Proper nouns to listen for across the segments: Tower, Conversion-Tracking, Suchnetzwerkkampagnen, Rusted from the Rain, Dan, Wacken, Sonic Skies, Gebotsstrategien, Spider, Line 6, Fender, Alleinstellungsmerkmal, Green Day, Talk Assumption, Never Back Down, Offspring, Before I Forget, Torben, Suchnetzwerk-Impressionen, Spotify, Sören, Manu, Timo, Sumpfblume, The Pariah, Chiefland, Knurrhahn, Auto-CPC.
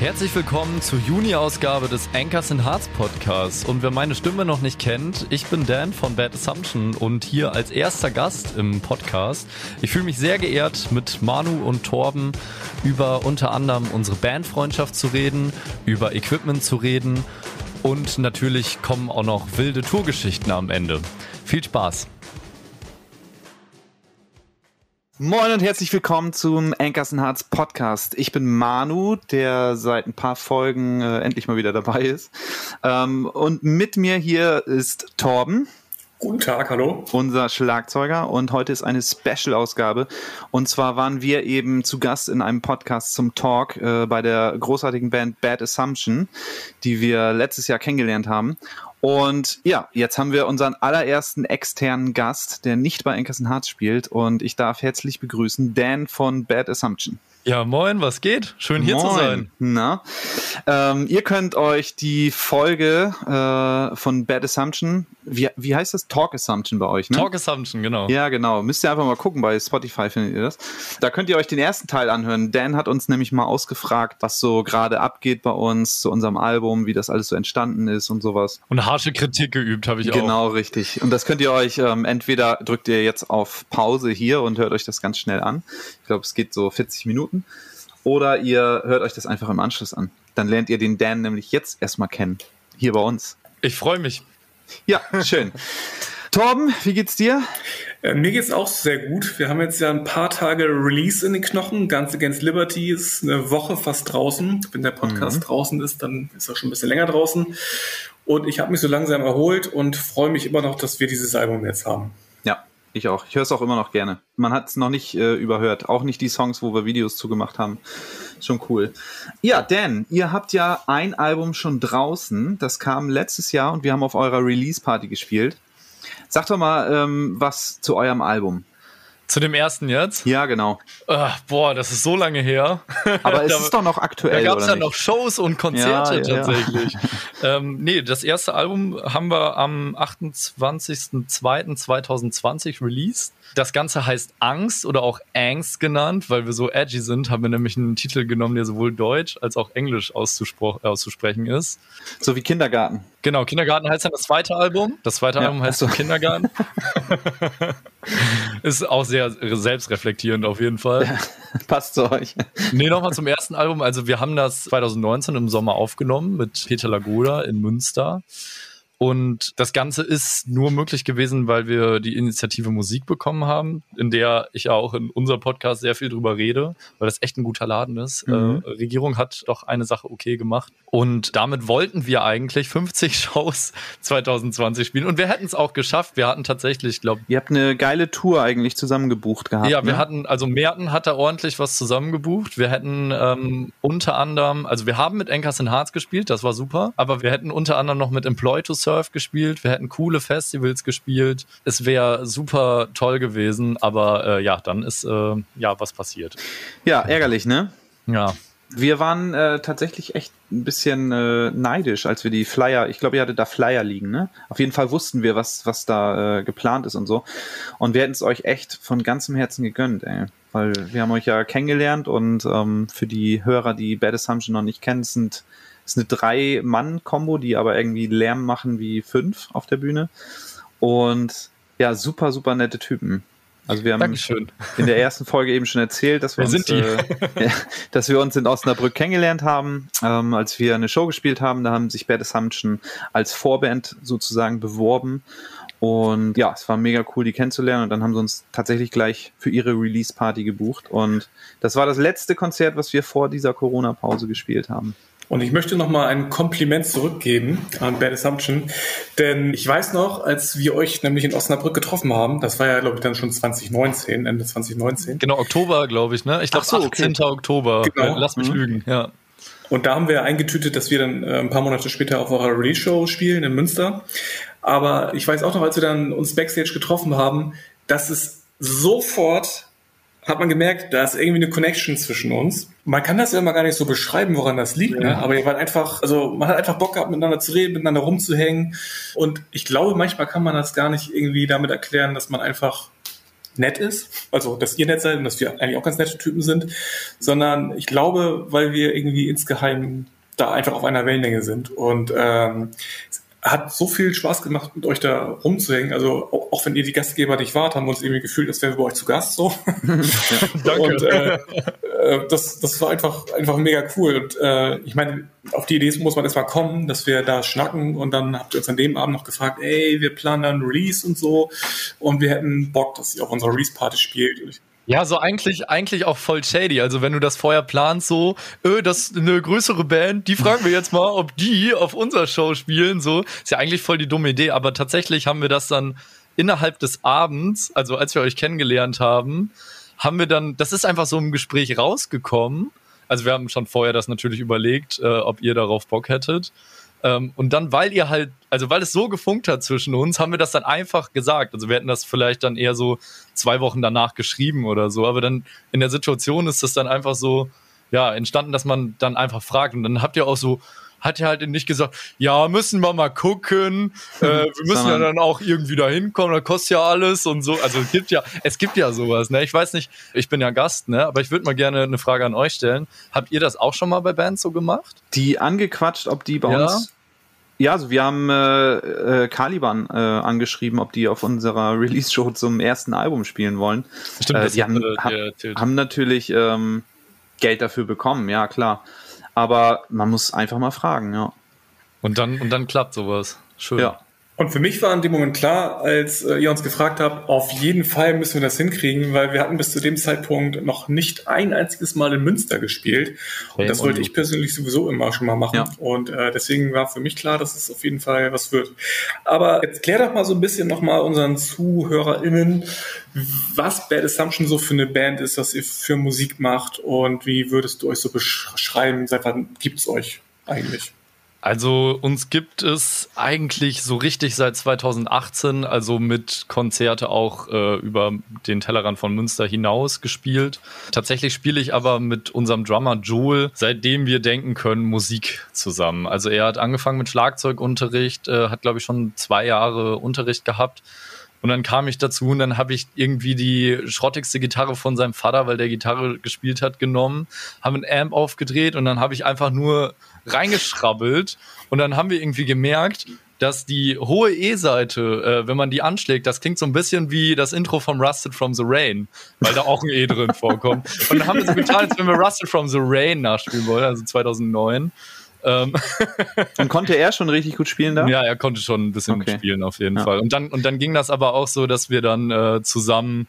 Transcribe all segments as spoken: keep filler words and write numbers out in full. Herzlich willkommen zur Juni-Ausgabe des Enkassenhartz Podcasts. Und wer meine Stimme noch nicht kennt, ich bin Dan von Bad Assumption und hier als erster Gast im Podcast. Ich fühle mich sehr geehrt, mit Manu und Torben über unter anderem unsere Bandfreundschaft zu reden, über Equipment zu reden und natürlich kommen auch noch wilde Tourgeschichten am Ende. Viel Spaß! Moin und herzlich willkommen zum Enkassenhartz Podcast. Ich bin Manu, der seit ein paar Folgen äh, endlich mal wieder dabei ist. Ähm, und mit mir hier ist Torben. Guten Tag, hallo. Unser Schlagzeuger. Und heute ist eine Special-Ausgabe. Und zwar waren wir eben zu Gast in einem Podcast zum Talk äh, bei der großartigen Band Bad Assumption, die wir letztes Jahr kennengelernt haben. Und ja, jetzt haben wir unseren allerersten externen Gast, der nicht bei Enkassenhartz spielt. Und ich darf herzlich begrüßen Dan von Bad Assumption. Ja, moin, was geht? Schön hier moin. zu sein. Na, ähm, ihr könnt euch die Folge äh, von Bad Assumption, wie, wie heißt das? Talk Assumption bei euch, ne? Talk Assumption, genau. Ja, genau. Müsst ihr einfach mal gucken, bei Spotify findet ihr das. Da könnt ihr euch den ersten Teil anhören. Dan hat uns nämlich mal ausgefragt, was so gerade abgeht bei uns, zu unserem Album, wie das alles so entstanden ist und sowas. Und harsche Kritik geübt, habe ich genau, auch. Genau, richtig. Und das könnt ihr euch, ähm, entweder drückt ihr jetzt auf Pause hier und hört euch das ganz schnell an. Ich glaube, es geht so vierzig Minuten. Oder ihr hört euch das einfach im Anschluss an. Dann lernt ihr den Dan nämlich jetzt erstmal kennen. Hier bei uns. Ich freue mich. Ja, schön. Torben, wie geht's dir? Äh, mir geht's auch sehr gut. Wir haben jetzt ja ein paar Tage Release in den Knochen. Guns Against Liberty ist eine Woche fast draußen. Wenn der Podcast mhm. draußen ist, dann ist er schon ein bisschen länger draußen. Und ich habe mich so langsam erholt und freue mich immer noch, dass wir dieses Album jetzt haben. Ja. Ich auch. Ich höre es auch immer noch gerne. Man hat es noch nicht äh, überhört. Auch nicht die Songs, wo wir Videos zugemacht haben. Schon cool. Ja, Dan, ihr habt ja ein Album schon draußen. Das kam letztes Jahr und wir haben auf eurer Release-Party gespielt. Sag doch mal ähm, was zu eurem Album. Zu dem ersten jetzt? Ja, genau. Äh, boah, das ist so lange her. Aber es da, ist doch noch aktuell, oder? Da gab es ja nicht? noch Shows und Konzerte ja, ja, tatsächlich. Ja. ähm, nee, das erste Album haben wir am achtundzwanzigsten zweiten zweitausendzwanzig released. Das Ganze heißt Angst oder auch Angst genannt, weil wir so edgy sind, haben wir nämlich einen Titel genommen, der sowohl deutsch als auch englisch auszuspro- auszusprechen ist. So wie Kindergarten. Genau, Kindergarten heißt dann das zweite Album. Das zweite ja, Album heißt so Kindergarten. Ist auch sehr selbstreflektierend auf jeden Fall. Ja, passt zu euch. Nee, nochmal zum ersten Album. Also wir haben das zweitausendneunzehn im Sommer aufgenommen mit Peter Lagoda in Münster. Und das Ganze ist nur möglich gewesen, weil wir die Initiative Musik bekommen haben, in der ich auch in unserem Podcast sehr viel drüber rede, weil das echt ein guter Laden ist. Mhm. Äh, Regierung hat doch eine Sache okay gemacht. Und damit wollten wir eigentlich fünfzig Shows zwanzig zwanzig spielen. Und wir hätten es auch geschafft. Wir hatten tatsächlich, ich glaube... Ihr habt eine geile Tour eigentlich zusammengebucht gehabt. Ja, wir ne? hatten, also Merten hat da ordentlich was zusammengebucht. Wir hätten ähm, unter anderem, also wir haben mit Enkassenhartz gespielt, das war super. Aber wir hätten unter anderem noch mit Employtus Surf gespielt, wir hätten coole Festivals gespielt. Es wäre super toll gewesen, aber äh, ja, dann ist äh, ja was passiert. Ja, ärgerlich, ne? Ja. Wir waren äh, tatsächlich echt ein bisschen äh, neidisch, als wir die Flyer, ich glaube, ihr hattet da Flyer liegen, ne? Auf jeden Fall wussten wir, was, was da äh, geplant ist und so. Und wir hätten es euch echt von ganzem Herzen gegönnt, ey. Weil wir haben euch ja kennengelernt und ähm, für die Hörer, die Bad Assumption noch nicht kennen, sind ist eine Drei-Mann-Kombo, die aber irgendwie Lärm machen wie fünf auf der Bühne. Und ja, super, super nette Typen. Also wir haben Dankeschön. in der ersten Folge eben schon erzählt, dass wir, uns, äh, ja, dass wir uns in Osnabrück kennengelernt haben, ähm, als wir eine Show gespielt haben. Da haben sich Bad Assumption als Vorband sozusagen beworben. Und ja, es war mega cool, die kennenzulernen. Und dann haben sie uns tatsächlich gleich für ihre Release-Party gebucht. Und das war das letzte Konzert, was wir vor dieser Corona-Pause gespielt haben. Und ich möchte nochmal ein Kompliment zurückgeben an Bad Assumption, denn ich weiß noch, als wir euch nämlich in Osnabrück getroffen haben, das war ja, glaube ich, dann schon zwanzig neunzehn, Ende zwanzig neunzehn. Genau, Oktober, glaube ich, ne? Ich glaube, so, achtzehnten Okay. Oktober. Genau. Lass mich mhm. lügen, ja. Und da haben wir eingetütet, dass wir dann äh, ein paar Monate später auf eurer Release-Show spielen in Münster. Aber ich weiß auch noch, als wir dann uns Backstage getroffen haben, dass es sofort... hat man gemerkt, da ist irgendwie eine Connection zwischen uns. Man kann das ja immer gar nicht so beschreiben, woran das liegt, ne? Aber ihr wart einfach, also man hat einfach Bock gehabt, miteinander zu reden, miteinander rumzuhängen. Und ich glaube, manchmal kann man das gar nicht irgendwie damit erklären, dass man einfach nett ist, also dass ihr nett seid und dass wir eigentlich auch ganz nette Typen sind, sondern ich glaube, weil wir irgendwie insgeheim da einfach auf einer Wellenlänge sind und ähm, es hat so viel Spaß gemacht, mit euch da rumzuhängen, also auch, auch wenn ihr die Gastgeber nicht wart, haben wir uns irgendwie gefühlt, als wären wir bei euch zu Gast, so. Danke. Und äh, äh, das, das war einfach, einfach mega cool und äh, ich meine, auf die Idee muss man erstmal kommen, dass wir da schnacken und dann habt ihr uns an dem Abend noch gefragt, ey, wir planen dann Release und so und wir hätten Bock, dass ihr auf unserer Release-Party spielt und ich, ja, so eigentlich eigentlich auch voll shady. Also wenn du das vorher planst, so, öh, das ist eine größere Band, die fragen wir jetzt mal, ob die auf unserer Show spielen, so. Ist ja eigentlich voll die dumme Idee, aber tatsächlich haben wir das dann innerhalb des Abends, also als wir euch kennengelernt haben, haben wir dann, das ist einfach so im Gespräch rausgekommen. Also wir haben schon vorher das natürlich überlegt, äh, ob ihr darauf Bock hättet. Ähm, und dann, weil ihr halt, also weil es so gefunkt hat zwischen uns, haben wir das dann einfach gesagt. Also wir hätten das vielleicht dann eher so zwei Wochen danach geschrieben oder so. Aber dann in der Situation ist das dann einfach so, ja, entstanden, dass man dann einfach fragt. Und dann habt ihr auch so, hat ihr halt nicht gesagt, ja, müssen wir mal gucken. Äh, wir müssen ja dann auch irgendwie da hinkommen, da kostet ja alles und so. Also es gibt ja, es gibt ja sowas, ne? Ich weiß nicht, ich bin ja Gast, ne? Aber ich würde mal gerne eine Frage an euch stellen. Habt ihr das auch schon mal bei Bands so gemacht? Die angequatscht, ob die bei ja. uns... Ja, also wir haben äh, äh, Caliban äh, angeschrieben, ob die auf unserer Release-Show zum ersten Album spielen wollen. Stimmt, äh, die haben, ha- haben natürlich ähm, Geld dafür bekommen, ja klar. Aber man muss einfach mal fragen, ja. Und dann, und dann klappt sowas. Schön. Ja. Und für mich war in dem Moment klar, als äh, ihr uns gefragt habt, auf jeden Fall müssen wir das hinkriegen, weil wir hatten bis zu dem Zeitpunkt noch nicht ein einziges Mal in Münster gespielt. Okay, und das wollte ich persönlich sowieso immer schon mal machen. Ja. Und äh, deswegen war für mich klar, dass es auf jeden Fall was wird. Aber jetzt klär doch mal so ein bisschen nochmal unseren ZuhörerInnen, was Bad Assumption so für eine Band ist, was ihr für Musik macht und wie würdest du euch so beschreiben, seit wann gibt's euch eigentlich? Also uns gibt es eigentlich so richtig seit zweitausendachtzehn, also mit Konzerte auch äh, über den Tellerrand von Münster hinaus gespielt. Tatsächlich spiele ich aber mit unserem Drummer Joel, seitdem wir denken können, Musik zusammen. Also er hat angefangen mit Schlagzeugunterricht, äh, hat glaube ich schon zwei Jahre Unterricht gehabt. Und dann kam ich dazu und dann habe ich irgendwie die schrottigste Gitarre von seinem Vater, weil der Gitarre gespielt hat, genommen, habe einen Amp aufgedreht und dann habe ich einfach nur reingeschrabbelt und dann haben wir irgendwie gemerkt, dass die hohe E-Seite, äh, wenn man die anschlägt, das klingt so ein bisschen wie das Intro von Rusted from the Rain, weil da auch ein E drin vorkommt. Und dann haben wir so getan, als wenn wir Rusted from the Rain nachspielen wollen, also zweitausendneun. Und konnte er schon richtig gut spielen da? Ja, er konnte schon ein bisschen okay. spielen auf jeden ja. Fall. Und dann, und dann ging das aber auch so, dass wir dann äh, zusammen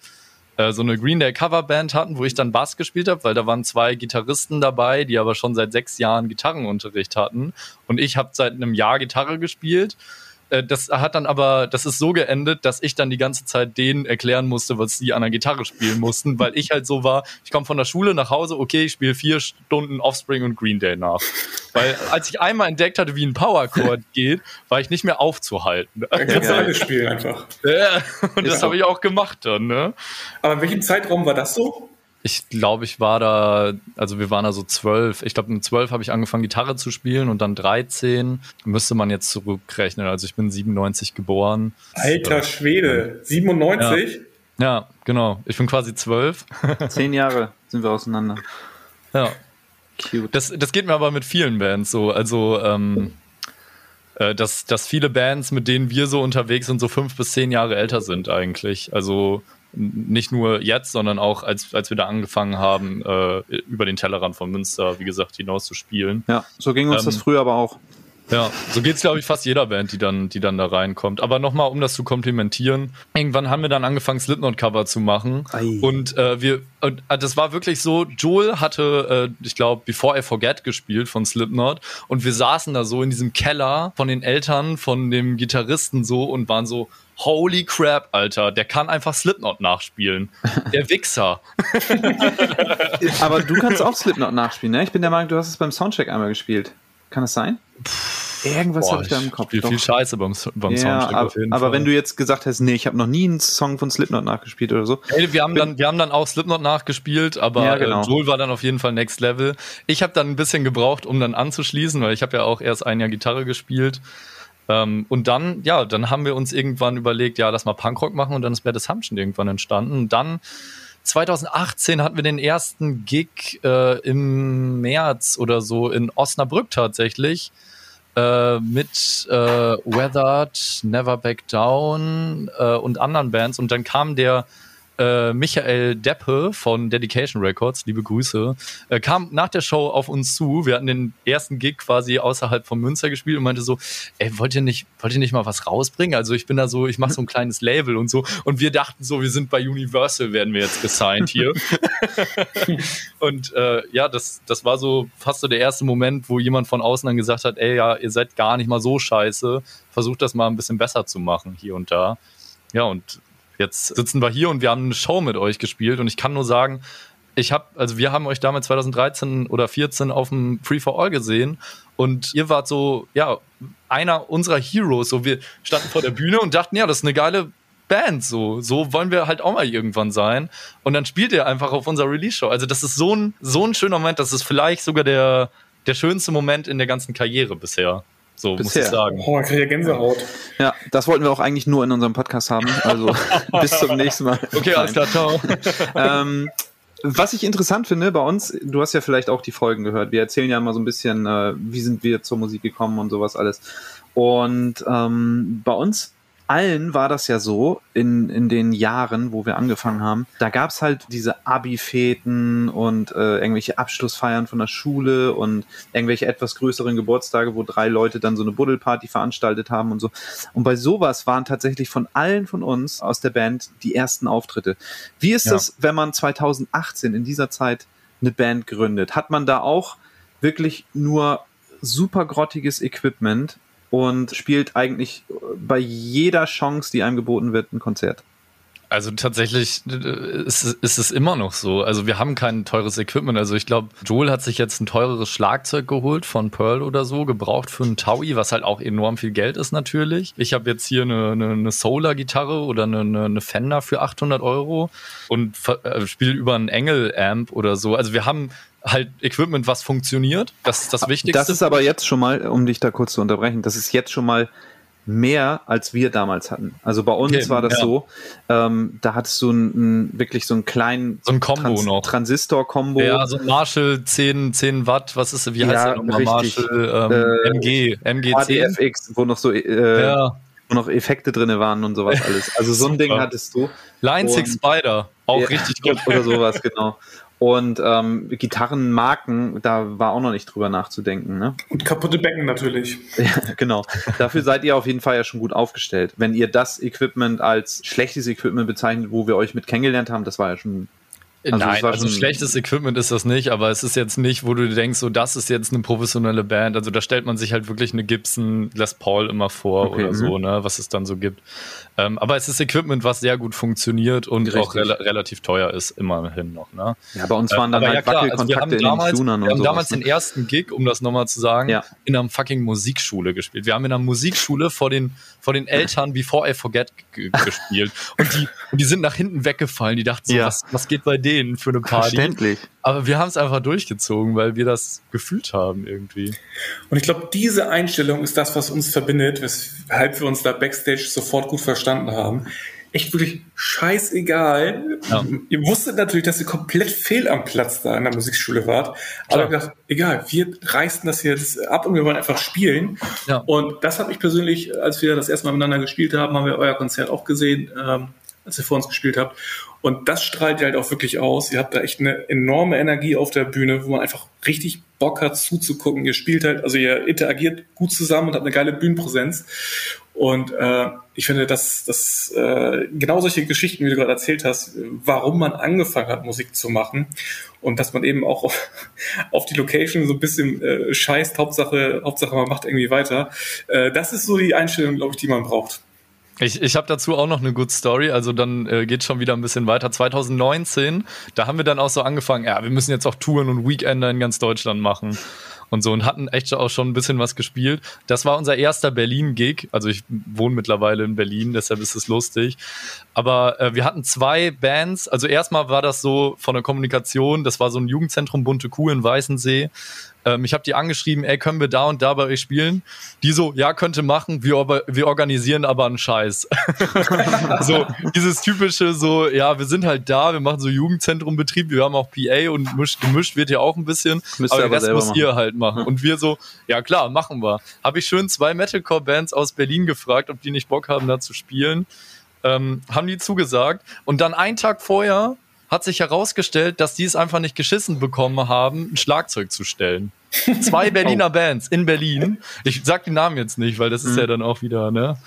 äh, so eine Green Day Coverband hatten, wo ich dann Bass gespielt habe, weil da waren zwei Gitarristen dabei, die aber schon seit sechs Jahren Gitarrenunterricht hatten. Und ich habe seit einem Jahr Gitarre gespielt. Äh, das hat dann aber, das ist so geendet, dass ich dann die ganze Zeit denen erklären musste, was die an der Gitarre spielen mussten, weil ich halt so war, ich komme von der Schule nach Hause, okay, ich spiele vier Stunden Offspring und Green Day nach. Weil als ich einmal entdeckt hatte, wie ein Power-Chord geht, war ich nicht mehr aufzuhalten. Dann kannst du alles spielen einfach. Ja, und das habe ich auch gemacht dann, ne? Aber in welchem Zeitraum war das so? Ich glaube, ich war da, also wir waren da so zwölf. Ich glaube, mit zwölf habe ich angefangen, Gitarre zu spielen und dann dreizehn. Müsste man jetzt zurückrechnen. Also ich bin siebenundneunzig geboren. Alter Schwede, siebenundneunzig? Ja, ja genau. Ich bin quasi zwölf. Zehn Jahre sind wir auseinander. Ja. Cute. Das, das geht mir aber mit vielen Bands so. Also, ähm, äh, dass, dass viele Bands, mit denen wir so unterwegs sind, so fünf bis zehn Jahre älter sind eigentlich. Also n- nicht nur jetzt, sondern auch als, als wir da angefangen haben, äh, über den Tellerrand von Münster, wie gesagt, hinaus zu spielen. Ja, so ging uns ähm, das früher aber auch. Ja, so geht's, glaube ich, fast jeder Band, die dann, die dann da reinkommt. Aber nochmal, um das zu komplimentieren, irgendwann haben wir dann angefangen, Slipknot-Cover zu machen. Ei. Und äh, wir, und, das war wirklich so, Joel hatte, äh, ich glaube, Before I Forget gespielt von Slipknot. Und wir saßen da so in diesem Keller von den Eltern, von dem Gitarristen so und waren so, holy crap, Alter, der kann einfach Slipknot nachspielen. Der Wichser. Aber du kannst auch Slipknot nachspielen, ne? Ich bin der Meinung, du hast es beim Soundcheck einmal gespielt. Kann das sein? Irgendwas habe ich da im Kopf. Ich spiele viel Scheiße beim, beim ja, Soundcheck ab, auf jeden aber Fall. Wenn du jetzt gesagt hast, nee, ich habe noch nie einen Song von Slipknot nachgespielt oder so. Hey, wir, haben dann, wir haben dann auch Slipknot nachgespielt, aber ja, genau. äh, Joel war dann auf jeden Fall Next Level. Ich habe dann ein bisschen gebraucht, um dann anzuschließen, weil ich habe ja auch erst ein Jahr Gitarre gespielt. Ähm, und dann, ja, dann haben wir uns irgendwann überlegt, ja, lass mal Punkrock machen, und dann ist Bad Assumption irgendwann entstanden. Und dann zwanzig achtzehn hatten wir den ersten Gig äh, im März oder so in Osnabrück tatsächlich äh, mit äh, Weathered, Never Back Down äh, und anderen Bands. Und dann kam der äh, Michael Deppe von Dedication Records, liebe Grüße, äh, kam nach der Show auf uns zu. Wir hatten den ersten Gig quasi außerhalb von Münster gespielt und meinte so, ey, wollt ihr nicht, wollt ihr nicht mal was rausbringen? Also ich bin da so, ich mache so ein kleines Label und so. Und wir dachten so, wir sind bei Universal, werden wir jetzt gesigned hier. Und äh, ja, das, das war so fast so der erste Moment, wo jemand von außen dann gesagt hat, ey, ja, ihr seid gar nicht mal so scheiße. Versucht das mal ein bisschen besser zu machen hier und da. Ja, und jetzt sitzen wir hier und wir haben eine Show mit euch gespielt, und ich kann nur sagen, ich habe, also wir haben euch damals zwanzig dreizehn oder vierzehn auf dem Free for All gesehen, und ihr wart so, ja, einer unserer Heroes. So, wir standen vor der Bühne und dachten, ja, das ist eine geile Band, so, so wollen wir halt auch mal irgendwann sein. Und dann spielt ihr einfach auf unserer Release-Show. Also das ist so ein, so ein schöner Moment, das ist vielleicht sogar der, der schönste Moment in der ganzen Karriere bisher. So, bisher. Muss ich sagen. Oh, ich kriege Gänsehaut. Ja, das wollten wir auch eigentlich nur in unserem Podcast haben. Also bis zum nächsten Mal. Okay, alles klar, ciao. ähm, was ich interessant finde bei uns, du hast ja vielleicht auch die Folgen gehört. Wir erzählen ja immer so ein bisschen, äh, wie sind wir zur Musik gekommen und sowas alles. Und ähm, bei uns allen war das ja so, in, in den Jahren, wo wir angefangen haben, da gab es halt diese Abi-Feten und äh, irgendwelche Abschlussfeiern von der Schule und irgendwelche etwas größeren Geburtstage, wo drei Leute dann so eine Buddelparty veranstaltet haben und so. Und bei sowas waren tatsächlich von allen von uns aus der Band die ersten Auftritte. Wie ist das, ja, wenn man zwanzig achtzehn in dieser Zeit eine Band gründet? Hat man da auch wirklich nur super grottiges Equipment und spielt eigentlich bei jeder Chance, die einem geboten wird, ein Konzert? Also tatsächlich ist, ist es immer noch so. Also wir haben kein teures Equipment. Also ich glaube, Joel hat sich jetzt ein teureres Schlagzeug geholt von Pearl oder so, gebraucht für einen Taui, was halt auch enorm viel Geld ist natürlich. Ich habe jetzt hier eine, eine, eine Solar-Gitarre oder eine, eine Fender für achthundert Euro und äh, spiele über einen Engel-Amp oder so. Also wir haben halt Equipment, was funktioniert. Das ist das Wichtigste. Das ist aber jetzt schon mal, um dich da kurz zu unterbrechen, das ist jetzt schon mal mehr, als wir damals hatten. Also bei uns okay, war das ja so, ähm, da hattest du ein, ein, wirklich so einen kleinen so ein Trans- Transistor-Kombo. Ja, so ein Marshall zehn Watt, was ist, wie heißt ja, der nochmal? Marshall ähm, äh, M G, M G zehn. A D F X, wo noch so äh, ja. wo noch Effekte drin waren und sowas alles. Also so ein Ding hattest du. Line sechs Spider, auch ja, richtig gut. Oder sowas, genau. Und ähm, Gitarrenmarken, da war auch noch nicht drüber nachzudenken, ne? Und kaputte Becken natürlich. Ja, genau. Dafür seid ihr auf jeden Fall ja schon gut aufgestellt. Wenn ihr das Equipment als schlechtes Equipment bezeichnet, wo wir euch mit kennengelernt haben, das war ja schon... Also Nein, also schlechtes Equipment ist das nicht, aber es ist jetzt nicht, wo du denkst, so das ist jetzt eine professionelle Band. Also da stellt man sich halt wirklich eine Gibson Les Paul immer vor okay, oder m-hmm. so, ne, was es dann so gibt. Ähm, aber es ist Equipment, was sehr gut funktioniert und Richtig. auch re- relativ teuer ist, immerhin noch. Ne? Ja, bei uns waren dann äh, halt ja, Wackelkontakte also in den Tunern und so. Wir haben damals den ersten Gig, um das nochmal zu sagen, ja. in einer fucking Musikschule gespielt. Wir haben in einer Musikschule vor den, vor den Eltern Before I Forget g- gespielt. Und die, und die sind nach hinten weggefallen. Die dachten so, ja. was, was geht bei denen für eine Party. Verständlich. Aber wir haben es einfach durchgezogen, weil wir das gefühlt haben irgendwie. Und ich glaube, diese Einstellung ist das, was uns verbindet, weshalb wir uns da Backstage sofort gut verstanden haben. Echt wirklich scheißegal. Ja. Ihr wusstet natürlich, dass ihr komplett fehl am Platz da in der Musikschule wart. Aber ich dachte, egal, wir reißen das jetzt ab und wir wollen einfach spielen. Ja. Und das habe ich persönlich, als wir das erste Mal miteinander gespielt haben, haben wir euer Konzert auch gesehen, ähm, als ihr vor uns gespielt habt. Und das strahlt ihr halt auch wirklich aus. Ihr habt da echt eine enorme Energie auf der Bühne, wo man einfach richtig Bock hat zuzugucken. Ihr spielt halt, also ihr interagiert gut zusammen und habt eine geile Bühnenpräsenz. Und äh, ich finde, dass, dass äh, genau solche Geschichten, wie du gerade erzählt hast, warum man angefangen hat, Musik zu machen und dass man eben auch auf, auf die Location so ein bisschen äh, scheißt, Hauptsache, Hauptsache man macht irgendwie weiter. Äh, das ist so die Einstellung, glaube ich, die man braucht. Ich, ich habe dazu auch noch eine good Story, also dann äh, geht schon wieder ein bisschen weiter. zwanzig neunzehn, da haben wir dann auch so angefangen, ja, wir müssen jetzt auch Touren und Weekender in ganz Deutschland machen und so und hatten echt auch schon ein bisschen was gespielt. Das war unser erster Berlin-Gig, also ich wohne mittlerweile in Berlin, deshalb ist es lustig, aber äh, wir hatten zwei Bands, also erstmal war das so von der Kommunikation, das war so ein Jugendzentrum Bunte Kuh in Weißensee, Ähm, ich habe die angeschrieben, ey, können wir da und da bei euch spielen? Die so, ja, könnte machen, wir, wir organisieren aber einen Scheiß. So, dieses typische so, ja, wir sind halt da, wir machen so Jugendzentrumbetrieb, wir haben auch P A und misch, gemischt wird ja auch ein bisschen, müsst aber den Rest muss machen. Ihr halt machen. Und wir so, ja klar, machen wir. Habe ich schön zwei Metalcore-Bands aus Berlin gefragt, ob die nicht Bock haben, da zu spielen. Ähm, haben die zugesagt. Und dann einen Tag vorher hat sich herausgestellt, dass die es einfach nicht geschissen bekommen haben, ein Schlagzeug zu stellen. Zwei Berliner oh. Bands in Berlin. Ich sag den Namen jetzt nicht, weil das ist mhm. ja dann auch wieder, ne?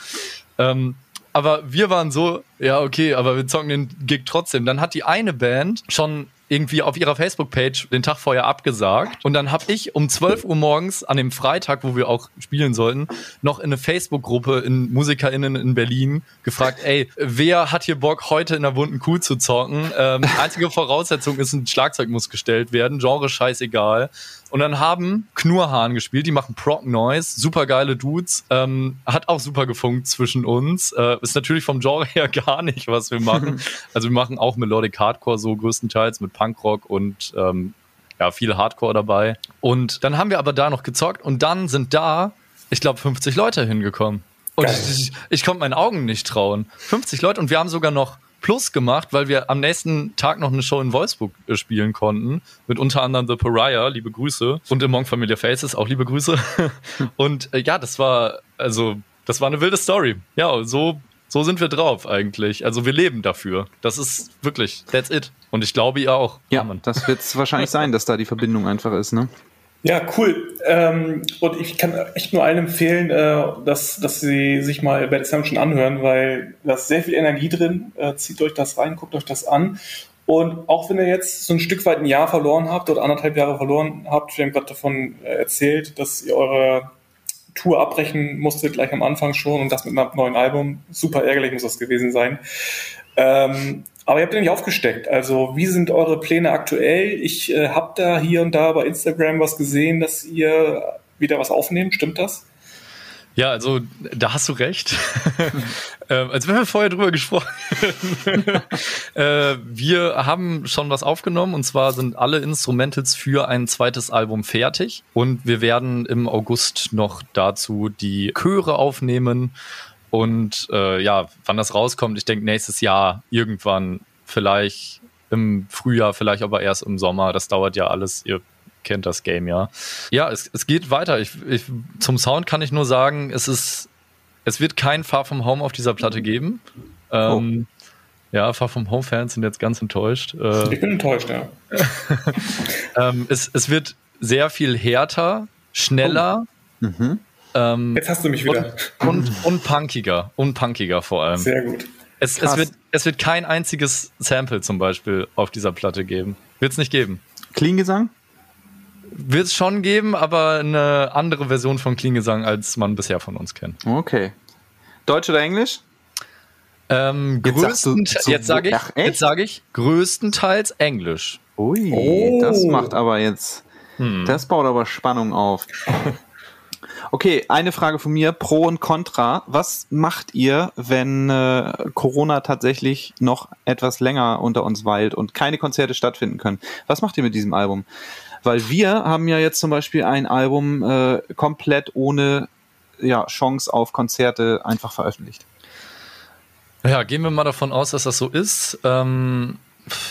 Ähm, aber wir waren so, ja, okay, aber wir zocken den Gig trotzdem. Dann hat die eine Band schon irgendwie auf ihrer Facebook-Page den Tag vorher abgesagt. Und dann habe ich um zwölf Uhr morgens an dem Freitag, wo wir auch spielen sollten, noch in eine Facebook-Gruppe in MusikerInnen in Berlin gefragt, ey, wer hat hier Bock, heute in der bunten Kuh zu zocken? Ähm, einzige Voraussetzung ist, ein Schlagzeug muss gestellt werden, Genre scheißegal. Und dann haben Knurrhahn gespielt, die machen Prog Noise, super geile Dudes, ähm, hat auch super gefunkt zwischen uns, äh, ist natürlich vom Genre her gar nicht, was wir machen. Also wir machen auch Melodic Hardcore so größtenteils mit Punkrock und ähm, ja, viel Hardcore dabei. Und dann haben wir aber da noch gezockt und dann sind da, ich glaube, fünfzig Leute hingekommen. Und ich, ich konnte meinen Augen nicht trauen. fünfzig Leute und wir haben sogar noch Plus gemacht, weil wir am nächsten Tag noch eine Show in Wolfsburg spielen konnten, mit unter anderem The Pariah, liebe Grüße, und Among Familiar Faces, auch liebe Grüße. Und äh, ja, das war, also, das war eine wilde Story. Ja, so, so sind wir drauf eigentlich. Also wir leben dafür. Das ist wirklich, that's it. Und ich glaube, ihr auch. Ja, Amen. Das wird es wahrscheinlich sein, dass da die Verbindung einfach ist, ne? Ja, cool. Ähm, und ich kann echt nur allen empfehlen, äh, dass, dass sie sich mal Bad Assumption anhören, weil da ist sehr viel Energie drin. Äh, zieht euch das rein, guckt euch das an. Und auch wenn ihr jetzt so ein Stück weit ein Jahr verloren habt oder anderthalb Jahre verloren habt, wir haben gerade davon erzählt, dass ihr eure Tour abbrechen musstet, gleich am Anfang schon, und das mit einem neuen Album. Super ärgerlich muss das gewesen sein. Ähm, aber ihr habt ja nicht aufgesteckt. Also wie sind eure Pläne aktuell? Ich äh, habe da hier und da bei Instagram was gesehen, dass ihr wieder was aufnehmt. Stimmt das? Ja, also da hast du recht. ähm, als wenn wir vorher drüber gesprochen äh, wir haben schon was aufgenommen. Und zwar sind alle Instrumentals für ein zweites Album fertig. Und wir werden im August noch dazu die Chöre aufnehmen. Und äh, ja, wann das rauskommt, ich denke nächstes Jahr irgendwann, vielleicht im Frühjahr, vielleicht aber erst im Sommer. Das dauert ja alles, ihr kennt das Game ja. Ja, es, es geht weiter. Ich, ich, zum Sound kann ich nur sagen, es ist, es wird kein Far From Home auf dieser Platte geben. Ähm, oh. Ja, Far From Home Fans sind jetzt ganz enttäuscht. Äh, ich bin enttäuscht, ja. ähm, es, es wird sehr viel härter, schneller. Oh. Mhm. Ähm, Jetzt hast du mich wieder. Und, und, und punkiger. Und punkiger vor allem. Sehr gut. Es, es, wird, es wird kein einziges Sample zum Beispiel auf dieser Platte geben. Wird es nicht geben. Clean Gesang? Wird es schon geben, aber eine andere Version von Clean Gesang, als man bisher von uns kennt. Okay. Deutsch oder Englisch? Ähm, größtenteils, jetzt sage ich, jetzt sag ich größtenteils Englisch. Ui, oh. Das macht aber jetzt, hm. das baut aber Spannung auf. Okay, eine Frage von mir, Pro und Contra. Was macht ihr, wenn äh, Corona tatsächlich noch etwas länger unter uns weilt und keine Konzerte stattfinden können? Was macht ihr mit diesem Album? Weil wir haben ja jetzt zum Beispiel ein Album äh, komplett ohne ja, Chance auf Konzerte einfach veröffentlicht. Ja, gehen wir mal davon aus, dass das so ist. Ähm,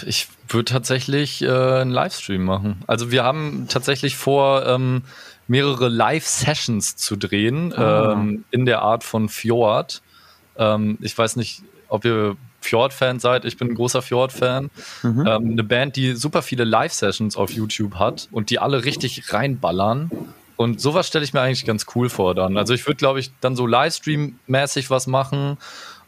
ich würde tatsächlich äh, einen Livestream machen. Also wir haben tatsächlich vor... Ähm, mehrere Live-Sessions zu drehen, oh. ähm, in der Art von Fjord. Ähm, ich weiß nicht, ob ihr Fjord-Fan seid, ich bin ein großer Fjord-Fan. Mhm. Ähm, eine Band, die super viele Live-Sessions auf YouTube hat und die alle richtig reinballern. Und sowas stelle ich mir eigentlich ganz cool vor dann. Also ich würde, glaube ich, dann so Livestream-mäßig was machen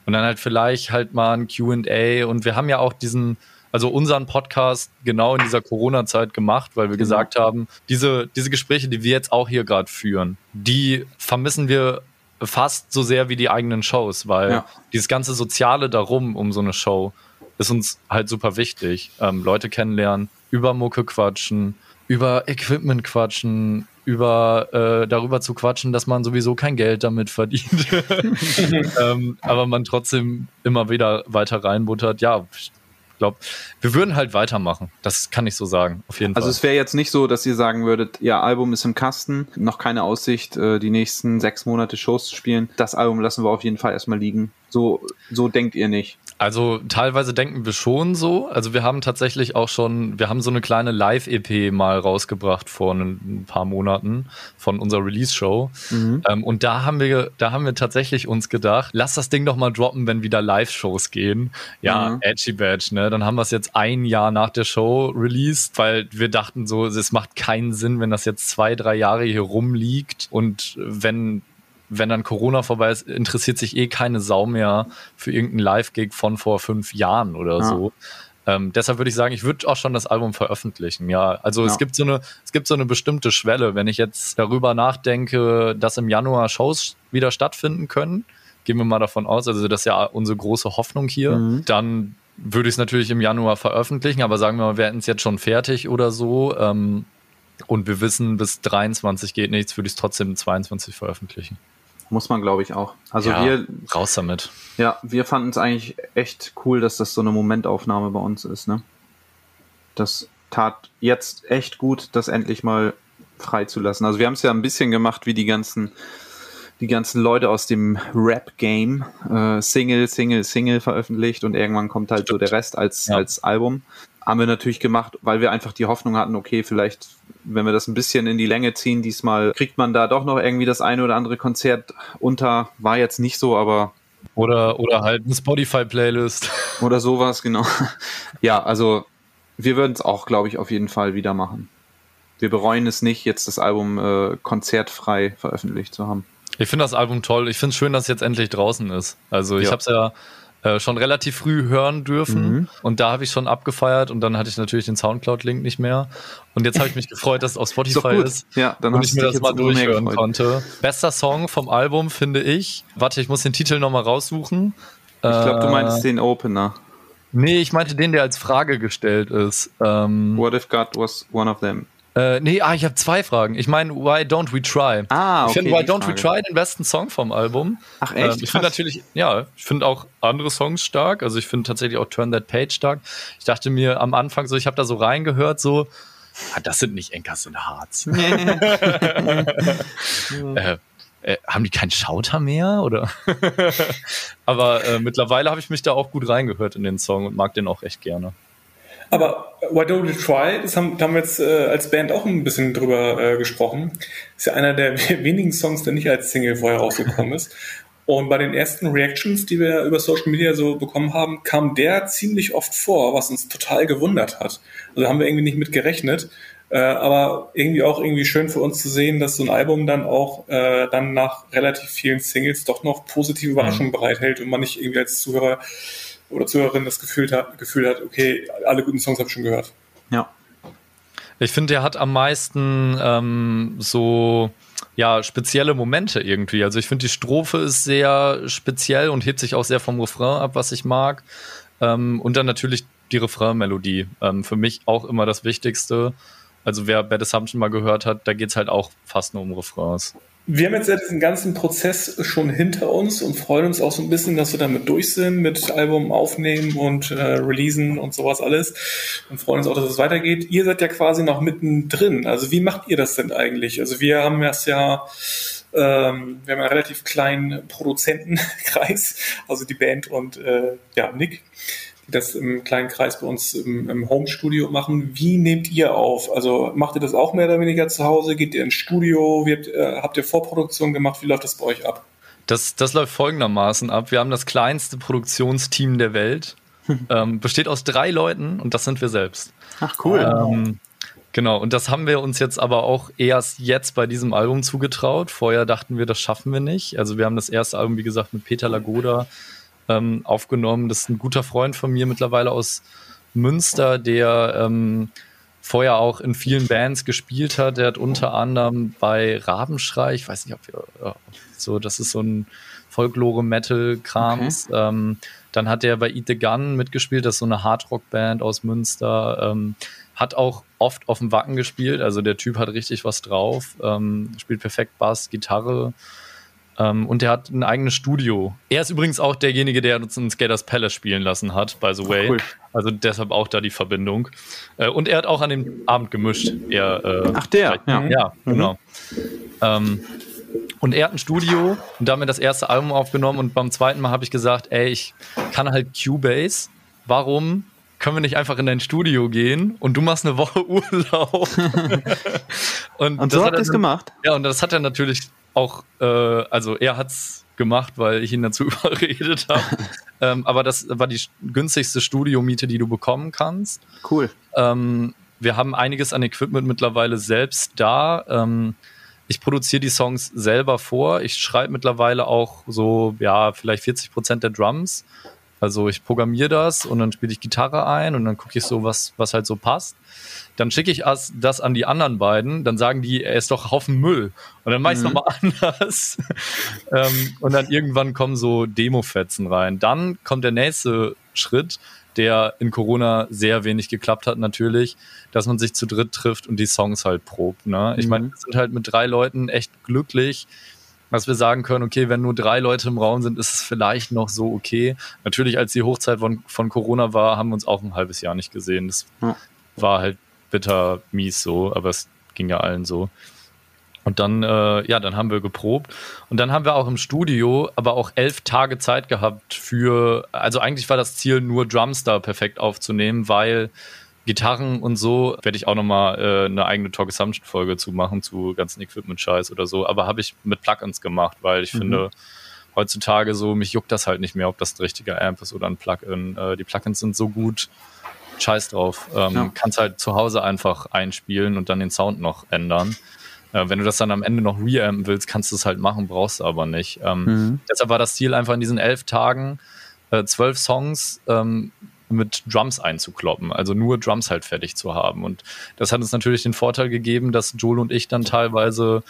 und dann halt vielleicht halt mal ein Q and A. Und wir haben ja auch diesen... Also unseren Podcast genau in dieser Corona-Zeit gemacht, weil wir genau. gesagt haben, diese, diese Gespräche, die wir jetzt auch hier gerade führen, die vermissen wir fast so sehr wie die eigenen Shows, weil ja. dieses ganze Soziale darum, um so eine Show, ist uns halt super wichtig. Ähm, Leute kennenlernen, über Mucke quatschen, über Equipment quatschen, über äh, darüber zu quatschen, dass man sowieso kein Geld damit verdient, ähm, aber man trotzdem immer wieder weiter reinbuttert. Ja, glaube, wir würden halt weitermachen. Das kann ich so sagen, auf jeden Fall. Also es wäre jetzt nicht so, dass ihr sagen würdet, ihr Album ist im Kasten, noch keine Aussicht, die nächsten sechs Monate Shows zu spielen. Das Album lassen wir auf jeden Fall erstmal liegen. So, so denkt ihr nicht. Also teilweise denken wir schon so. Also wir haben tatsächlich auch schon, wir haben so eine kleine Live-E P mal rausgebracht vor ein paar Monaten von unserer Release-Show. Mhm. Ähm, und da haben wir, da haben wir tatsächlich uns gedacht, lass das Ding doch mal droppen, wenn wieder Live-Shows gehen. Ja, mhm. Edgy Badge, ne? Dann haben wir es jetzt ein Jahr nach der Show released, weil wir dachten so, es macht keinen Sinn, wenn das jetzt zwei, drei Jahre hier rumliegt und wenn Wenn dann Corona vorbei ist, interessiert sich eh keine Sau mehr für irgendeinen Live-Gig von vor fünf Jahren oder ja. so. Ähm, deshalb würde ich sagen, ich würde auch schon das Album veröffentlichen. Ja, also ja. Es gibt so eine, es gibt so eine bestimmte Schwelle. Wenn ich jetzt darüber nachdenke, dass im Januar Shows wieder stattfinden können, gehen wir mal davon aus, also das ist ja unsere große Hoffnung hier, mhm. dann würde ich es natürlich im Januar veröffentlichen, aber sagen wir mal, wir hätten es jetzt schon fertig oder so, ähm, und wir wissen, bis dreiundzwanzig geht nichts, würde ich es trotzdem zweiundzwanzig veröffentlichen. Muss man, glaube ich, auch. Also ja, wir raus damit. Ja, wir fanden es eigentlich echt cool, dass das so eine Momentaufnahme bei uns ist. Ne? Das tat jetzt echt gut, das endlich mal freizulassen. Also wir haben es ja ein bisschen gemacht wie die ganzen, die ganzen Leute aus dem Rap-Game. Äh, Single, Single, Single veröffentlicht und irgendwann kommt halt Stimmt. so der Rest als, ja. als Album. Haben wir natürlich gemacht, weil wir einfach die Hoffnung hatten, okay, vielleicht, wenn wir das ein bisschen in die Länge ziehen, diesmal kriegt man da doch noch irgendwie das eine oder andere Konzert unter. War jetzt nicht so, aber... Oder, oder halt eine Spotify-Playlist. Oder sowas, genau. Ja, also wir würden es auch, glaube ich, auf jeden Fall wieder machen. Wir bereuen es nicht, jetzt das Album äh, konzertfrei veröffentlicht zu haben. Ich finde das Album toll. Ich finde es schön, dass es jetzt endlich draußen ist. Also ich ja. habe es ja... Äh, schon relativ früh hören dürfen mhm. und da habe ich schon abgefeiert und dann hatte ich natürlich den Soundcloud-Link nicht mehr und jetzt habe ich mich gefreut, dass es auf Spotify so ist ja, dann und ich mir das mal durchhören konnte. Bester Song vom Album finde ich, warte, ich muss den Titel nochmal raussuchen. Ich glaube, äh, du meintest den Opener. Nee, ich meinte den, der als Frage gestellt ist. Ähm, What if God was one of them? Äh, nee, ah, ich habe zwei Fragen. Ich meine, Why Don't We Try? Ah, okay, ich finde Why Don't Frage. We Try den besten Song vom Album. Ach echt? Ähm, ich finde natürlich, ja, ich finde auch andere Songs stark. Also ich finde tatsächlich auch Turn That Page stark. Ich dachte mir am Anfang so, ich habe da so reingehört so, ah, das sind nicht Enkassenhartz. äh, äh, haben die keinen Schauter mehr? Oder? Aber äh, mittlerweile habe ich mich da auch gut reingehört in den Song und mag den auch echt gerne. Aber Why Don't We Try, das haben, da haben wir jetzt äh, als Band auch ein bisschen drüber äh, gesprochen. Ist ja einer der wenigen Songs, der nicht als Single vorher rausgekommen ist. Und bei den ersten Reactions, die wir über Social Media so bekommen haben, kam der ziemlich oft vor, was uns total gewundert hat. Also haben wir irgendwie nicht mit gerechnet. Äh, aber irgendwie auch irgendwie schön für uns zu sehen, dass so ein Album dann auch äh, dann nach relativ vielen Singles doch noch positive Überraschungen mhm. bereithält und man nicht irgendwie als Zuhörer oder Zuhörerin das Gefühl hat, Gefühl hat, okay, alle guten Songs habe ich schon gehört. Ja. Ich finde, der hat am meisten ähm, so ja, spezielle Momente irgendwie. Also ich finde, die Strophe ist sehr speziell und hebt sich auch sehr vom Refrain ab, was ich mag. Ähm, und dann natürlich die Refrain-Melodie. Ähm, für mich auch immer das Wichtigste. Also wer Bad Assumption mal gehört hat, da geht es halt auch fast nur um Refrains. Wir haben jetzt ja diesen ganzen Prozess schon hinter uns und freuen uns auch so ein bisschen, dass wir damit durch sind, mit Album aufnehmen und äh, releasen und sowas alles und freuen uns auch, dass es weitergeht. Ihr seid ja quasi noch mittendrin, also wie macht ihr das denn eigentlich? Also wir haben das ja, ähm, wir haben einen relativ kleinen Produzentenkreis, also die Band und äh, ja Nick, die das im kleinen Kreis bei uns im, im Home-Studio machen. Wie nehmt ihr auf? Also macht ihr das auch mehr oder weniger zu Hause? Geht ihr ins Studio? Wie habt, äh, habt ihr Vorproduktion gemacht? Wie läuft das bei euch ab? Das, das läuft folgendermaßen ab. Wir haben das kleinste Produktionsteam der Welt. ähm, besteht aus drei Leuten und das sind wir selbst. Ach cool. Ähm, genau, und das haben wir uns jetzt aber auch erst jetzt bei diesem Album zugetraut. Vorher dachten wir, das schaffen wir nicht. Also wir haben das erste Album, wie gesagt, mit Peter Lagoda aufgenommen. Das ist ein guter Freund von mir mittlerweile aus Münster, der ähm, vorher auch in vielen Bands gespielt hat. Der hat unter anderem bei Rabenschrei, ich weiß nicht, ob ihr, ja, so, das ist so ein Folklore-Metal-Krams. Okay. Ähm, dann hat er bei Eat the Gun mitgespielt, das ist so eine Hardrock-Band aus Münster. Ähm, hat auch oft auf dem Wacken gespielt, also der Typ hat richtig was drauf. Ähm, spielt perfekt Bass, Gitarre. Ähm, und der hat ein eigenes Studio. Er ist übrigens auch derjenige, der uns in Skaters Palace spielen lassen hat, by the way. Cool. Also deshalb auch da die Verbindung. Äh, und er hat auch an dem Abend gemischt. Er, äh, Ach der? Ja, ja mhm. genau. Ähm, und er hat ein Studio und damit das erste Album aufgenommen. Und beim zweiten Mal habe ich gesagt, ey, ich kann halt Cubase. Warum können wir nicht einfach in dein Studio gehen und du machst eine Woche Urlaub? und, und so hat er es gemacht? Ja, und das hat er natürlich auch, äh, also er hat es gemacht, weil ich ihn dazu überredet habe. ähm, aber das war die günstigste Studiomiete, die du bekommen kannst. Cool. Ähm, wir haben einiges an Equipment mittlerweile selbst da. Ähm, ich produziere die Songs selber vor. Ich schreibe mittlerweile auch so, ja, vielleicht vierzig Prozent der Drums. Also ich programmiere das und dann spiele ich Gitarre ein und dann gucke ich so, was, was halt so passt. Dann schicke ich das an die anderen beiden, dann sagen die, er ist doch Haufen Müll. Und dann mache ich es mhm. nochmal anders. ähm, und dann irgendwann kommen so Demo-Fetzen rein. Dann kommt der nächste Schritt, der in Corona sehr wenig geklappt hat natürlich, dass man sich zu dritt trifft und die Songs halt probt. Ne? Ich mhm. meine, wir sind halt mit drei Leuten echt glücklich, dass wir sagen können, okay, wenn nur drei Leute im Raum sind, ist es vielleicht noch so okay. Natürlich, als die Hochzeit von, von Corona war, haben wir uns auch ein halbes Jahr nicht gesehen. Das ja. war halt bitter mies so, aber es ging ja allen so. Und dann, äh, ja, dann haben wir geprobt. Und dann haben wir auch im Studio aber auch elf Tage Zeit gehabt für, also eigentlich war das Ziel, nur Drums da perfekt aufzunehmen, weil Gitarren und so, werde ich auch nochmal äh, eine eigene Talk Assumption Folge zu machen, zu ganzen Equipment-Scheiß oder so, aber habe ich mit Plugins gemacht, weil ich mhm. finde, heutzutage so, mich juckt das halt nicht mehr, ob das ein richtiger Amp ist oder ein Plugin. Äh, die Plugins sind so gut, scheiß drauf. Ähm, ja. Kannst halt zu Hause einfach einspielen und dann den Sound noch ändern. Äh, wenn du das dann am Ende noch reampen willst, kannst du es halt machen, brauchst du aber nicht. Ähm, mhm. Deshalb war das Ziel einfach in diesen elf Tagen, äh, zwölf Songs, ähm, mit Drums einzukloppen, also nur Drums halt fertig zu haben. Und das hat uns natürlich den Vorteil gegeben, dass Joel und ich dann teilweise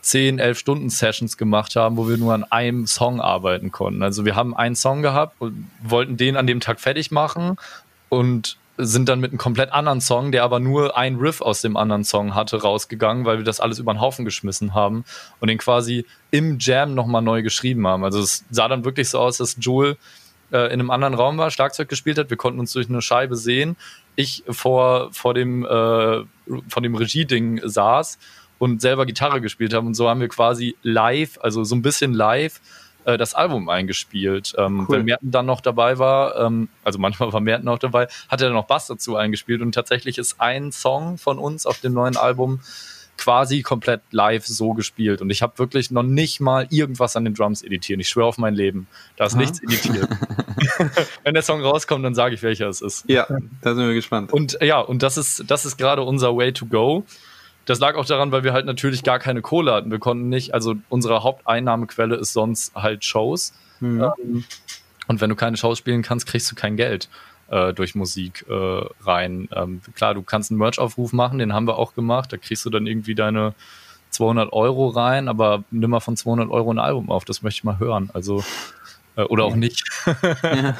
zehn, elf Stunden Sessions gemacht haben, wo wir nur an einem Song arbeiten konnten. Also wir haben einen Song gehabt und wollten den an dem Tag fertig machen und sind dann mit einem komplett anderen Song, der aber nur einen Riff aus dem anderen Song hatte, rausgegangen, weil wir das alles über den Haufen geschmissen haben und den quasi im Jam nochmal neu geschrieben haben. Also es sah dann wirklich so aus, dass Joel in einem anderen Raum war, Schlagzeug gespielt hat. Wir konnten uns durch eine Scheibe sehen. Ich vor, vor dem, äh, vor dem Regie-Ding saß und selber Gitarre gespielt habe. Und so haben wir quasi live, also so ein bisschen live, äh, das Album eingespielt. Ähm, cool. Wenn Merten dann noch dabei war, ähm, also manchmal war Merten auch dabei, hat er dann noch Bass dazu eingespielt. Und tatsächlich ist ein Song von uns auf dem neuen Album quasi komplett live so gespielt. Und ich habe wirklich noch nicht mal irgendwas an den Drums editiert. Ich schwöre auf mein Leben, da ist Aha. nichts editiert. Wenn der Song rauskommt, dann sage ich, welcher es ist. Ja, da sind wir gespannt. Und ja, und das ist, das ist gerade unser Way to go. Das lag auch daran, weil wir halt natürlich gar keine Kohle hatten. Wir konnten nicht, also unsere Haupteinnahmequelle ist sonst halt Shows. Mhm. Ähm, und wenn du keine Shows spielen kannst, kriegst du kein Geld durch Musik äh, rein. Ähm, klar, du kannst einen Merch-Aufruf machen, den haben wir auch gemacht, da kriegst du dann irgendwie deine zweihundert Euro rein, aber nimm mal von zweihundert Euro ein Album auf, das möchte ich mal hören. Also, äh, oder auch nicht. Ja.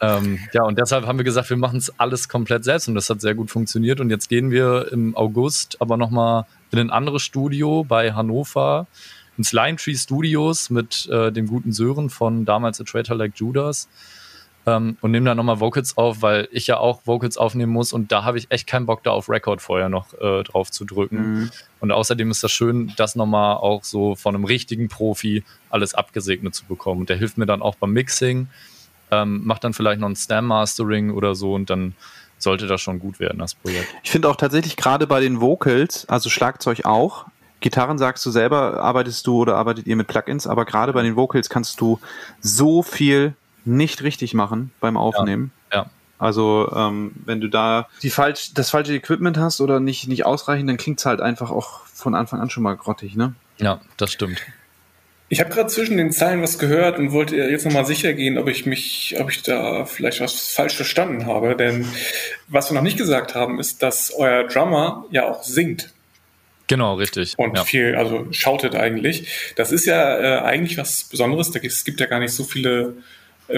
ähm, ja, und deshalb haben wir gesagt, wir machen es alles komplett selbst und das hat sehr gut funktioniert und jetzt gehen wir im August aber nochmal in ein anderes Studio bei Hannover, ins Lime Tree Studios mit äh, dem guten Sören von damals A Traitor Like Judas. Um, und nehme da nochmal Vocals auf, weil ich ja auch Vocals aufnehmen muss und da habe ich echt keinen Bock, da auf Record vorher noch äh, drauf zu drücken. Mhm. Und außerdem ist das schön, das nochmal auch so von einem richtigen Profi alles abgesegnet zu bekommen. Und der hilft mir dann auch beim Mixing, ähm, macht dann vielleicht noch ein Stem-Mastering oder so und dann sollte das schon gut werden, das Projekt. Ich finde auch tatsächlich gerade bei den Vocals, also Schlagzeug auch, Gitarren sagst du selber, arbeitest du oder arbeitet ihr mit Plugins, aber gerade bei den Vocals kannst du so viel nicht richtig machen beim Aufnehmen. Ja, ja. Also ähm, wenn du da die falsch, das falsche Equipment hast oder nicht, nicht ausreichend, dann klingt es halt einfach auch von Anfang an schon mal grottig, ne? Ja, das stimmt. Ich habe gerade zwischen den Zeilen was gehört und wollte jetzt nochmal sicher gehen, ob ich mich, ob ich da vielleicht was falsch verstanden habe. Denn was wir noch nicht gesagt haben, ist, dass euer Drummer ja auch singt. Genau, richtig. Und ja. viel, also shoutet eigentlich. Das ist ja äh, eigentlich was Besonderes. Da gibt, es gibt ja gar nicht so viele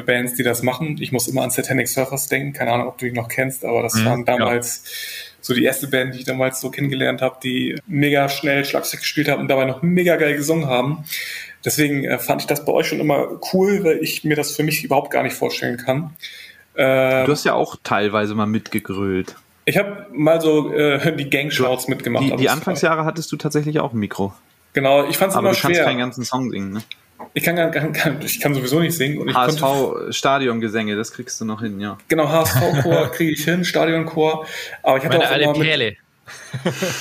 Bands, die das machen. Ich muss immer an Satanic Surfers denken. Keine Ahnung, ob du die noch kennst, aber das mhm, waren damals ja. so die erste Band, die ich damals so kennengelernt habe, die mega schnell Schlagzeug gespielt haben und dabei noch mega geil gesungen haben. Deswegen äh, fand ich das bei euch schon immer cool, weil ich mir das für mich überhaupt gar nicht vorstellen kann. Äh, du hast ja auch teilweise mal mitgegrölt. Ich habe mal so äh, die Gang-Shouts mitgemacht. Die, die Anfangsjahre hattest du tatsächlich auch ein Mikro. Genau, ich fand es immer schwer. Aber du kannst keinen ganzen Song singen, ne? Ich kann, kann, kann, ich kann sowieso nicht singen. Und ich H S V-Stadiongesänge, das kriegst du noch hin, ja. Genau, H S V-Chor kriege ich hin, Stadionchor. Aber ich hatte Meine auch immer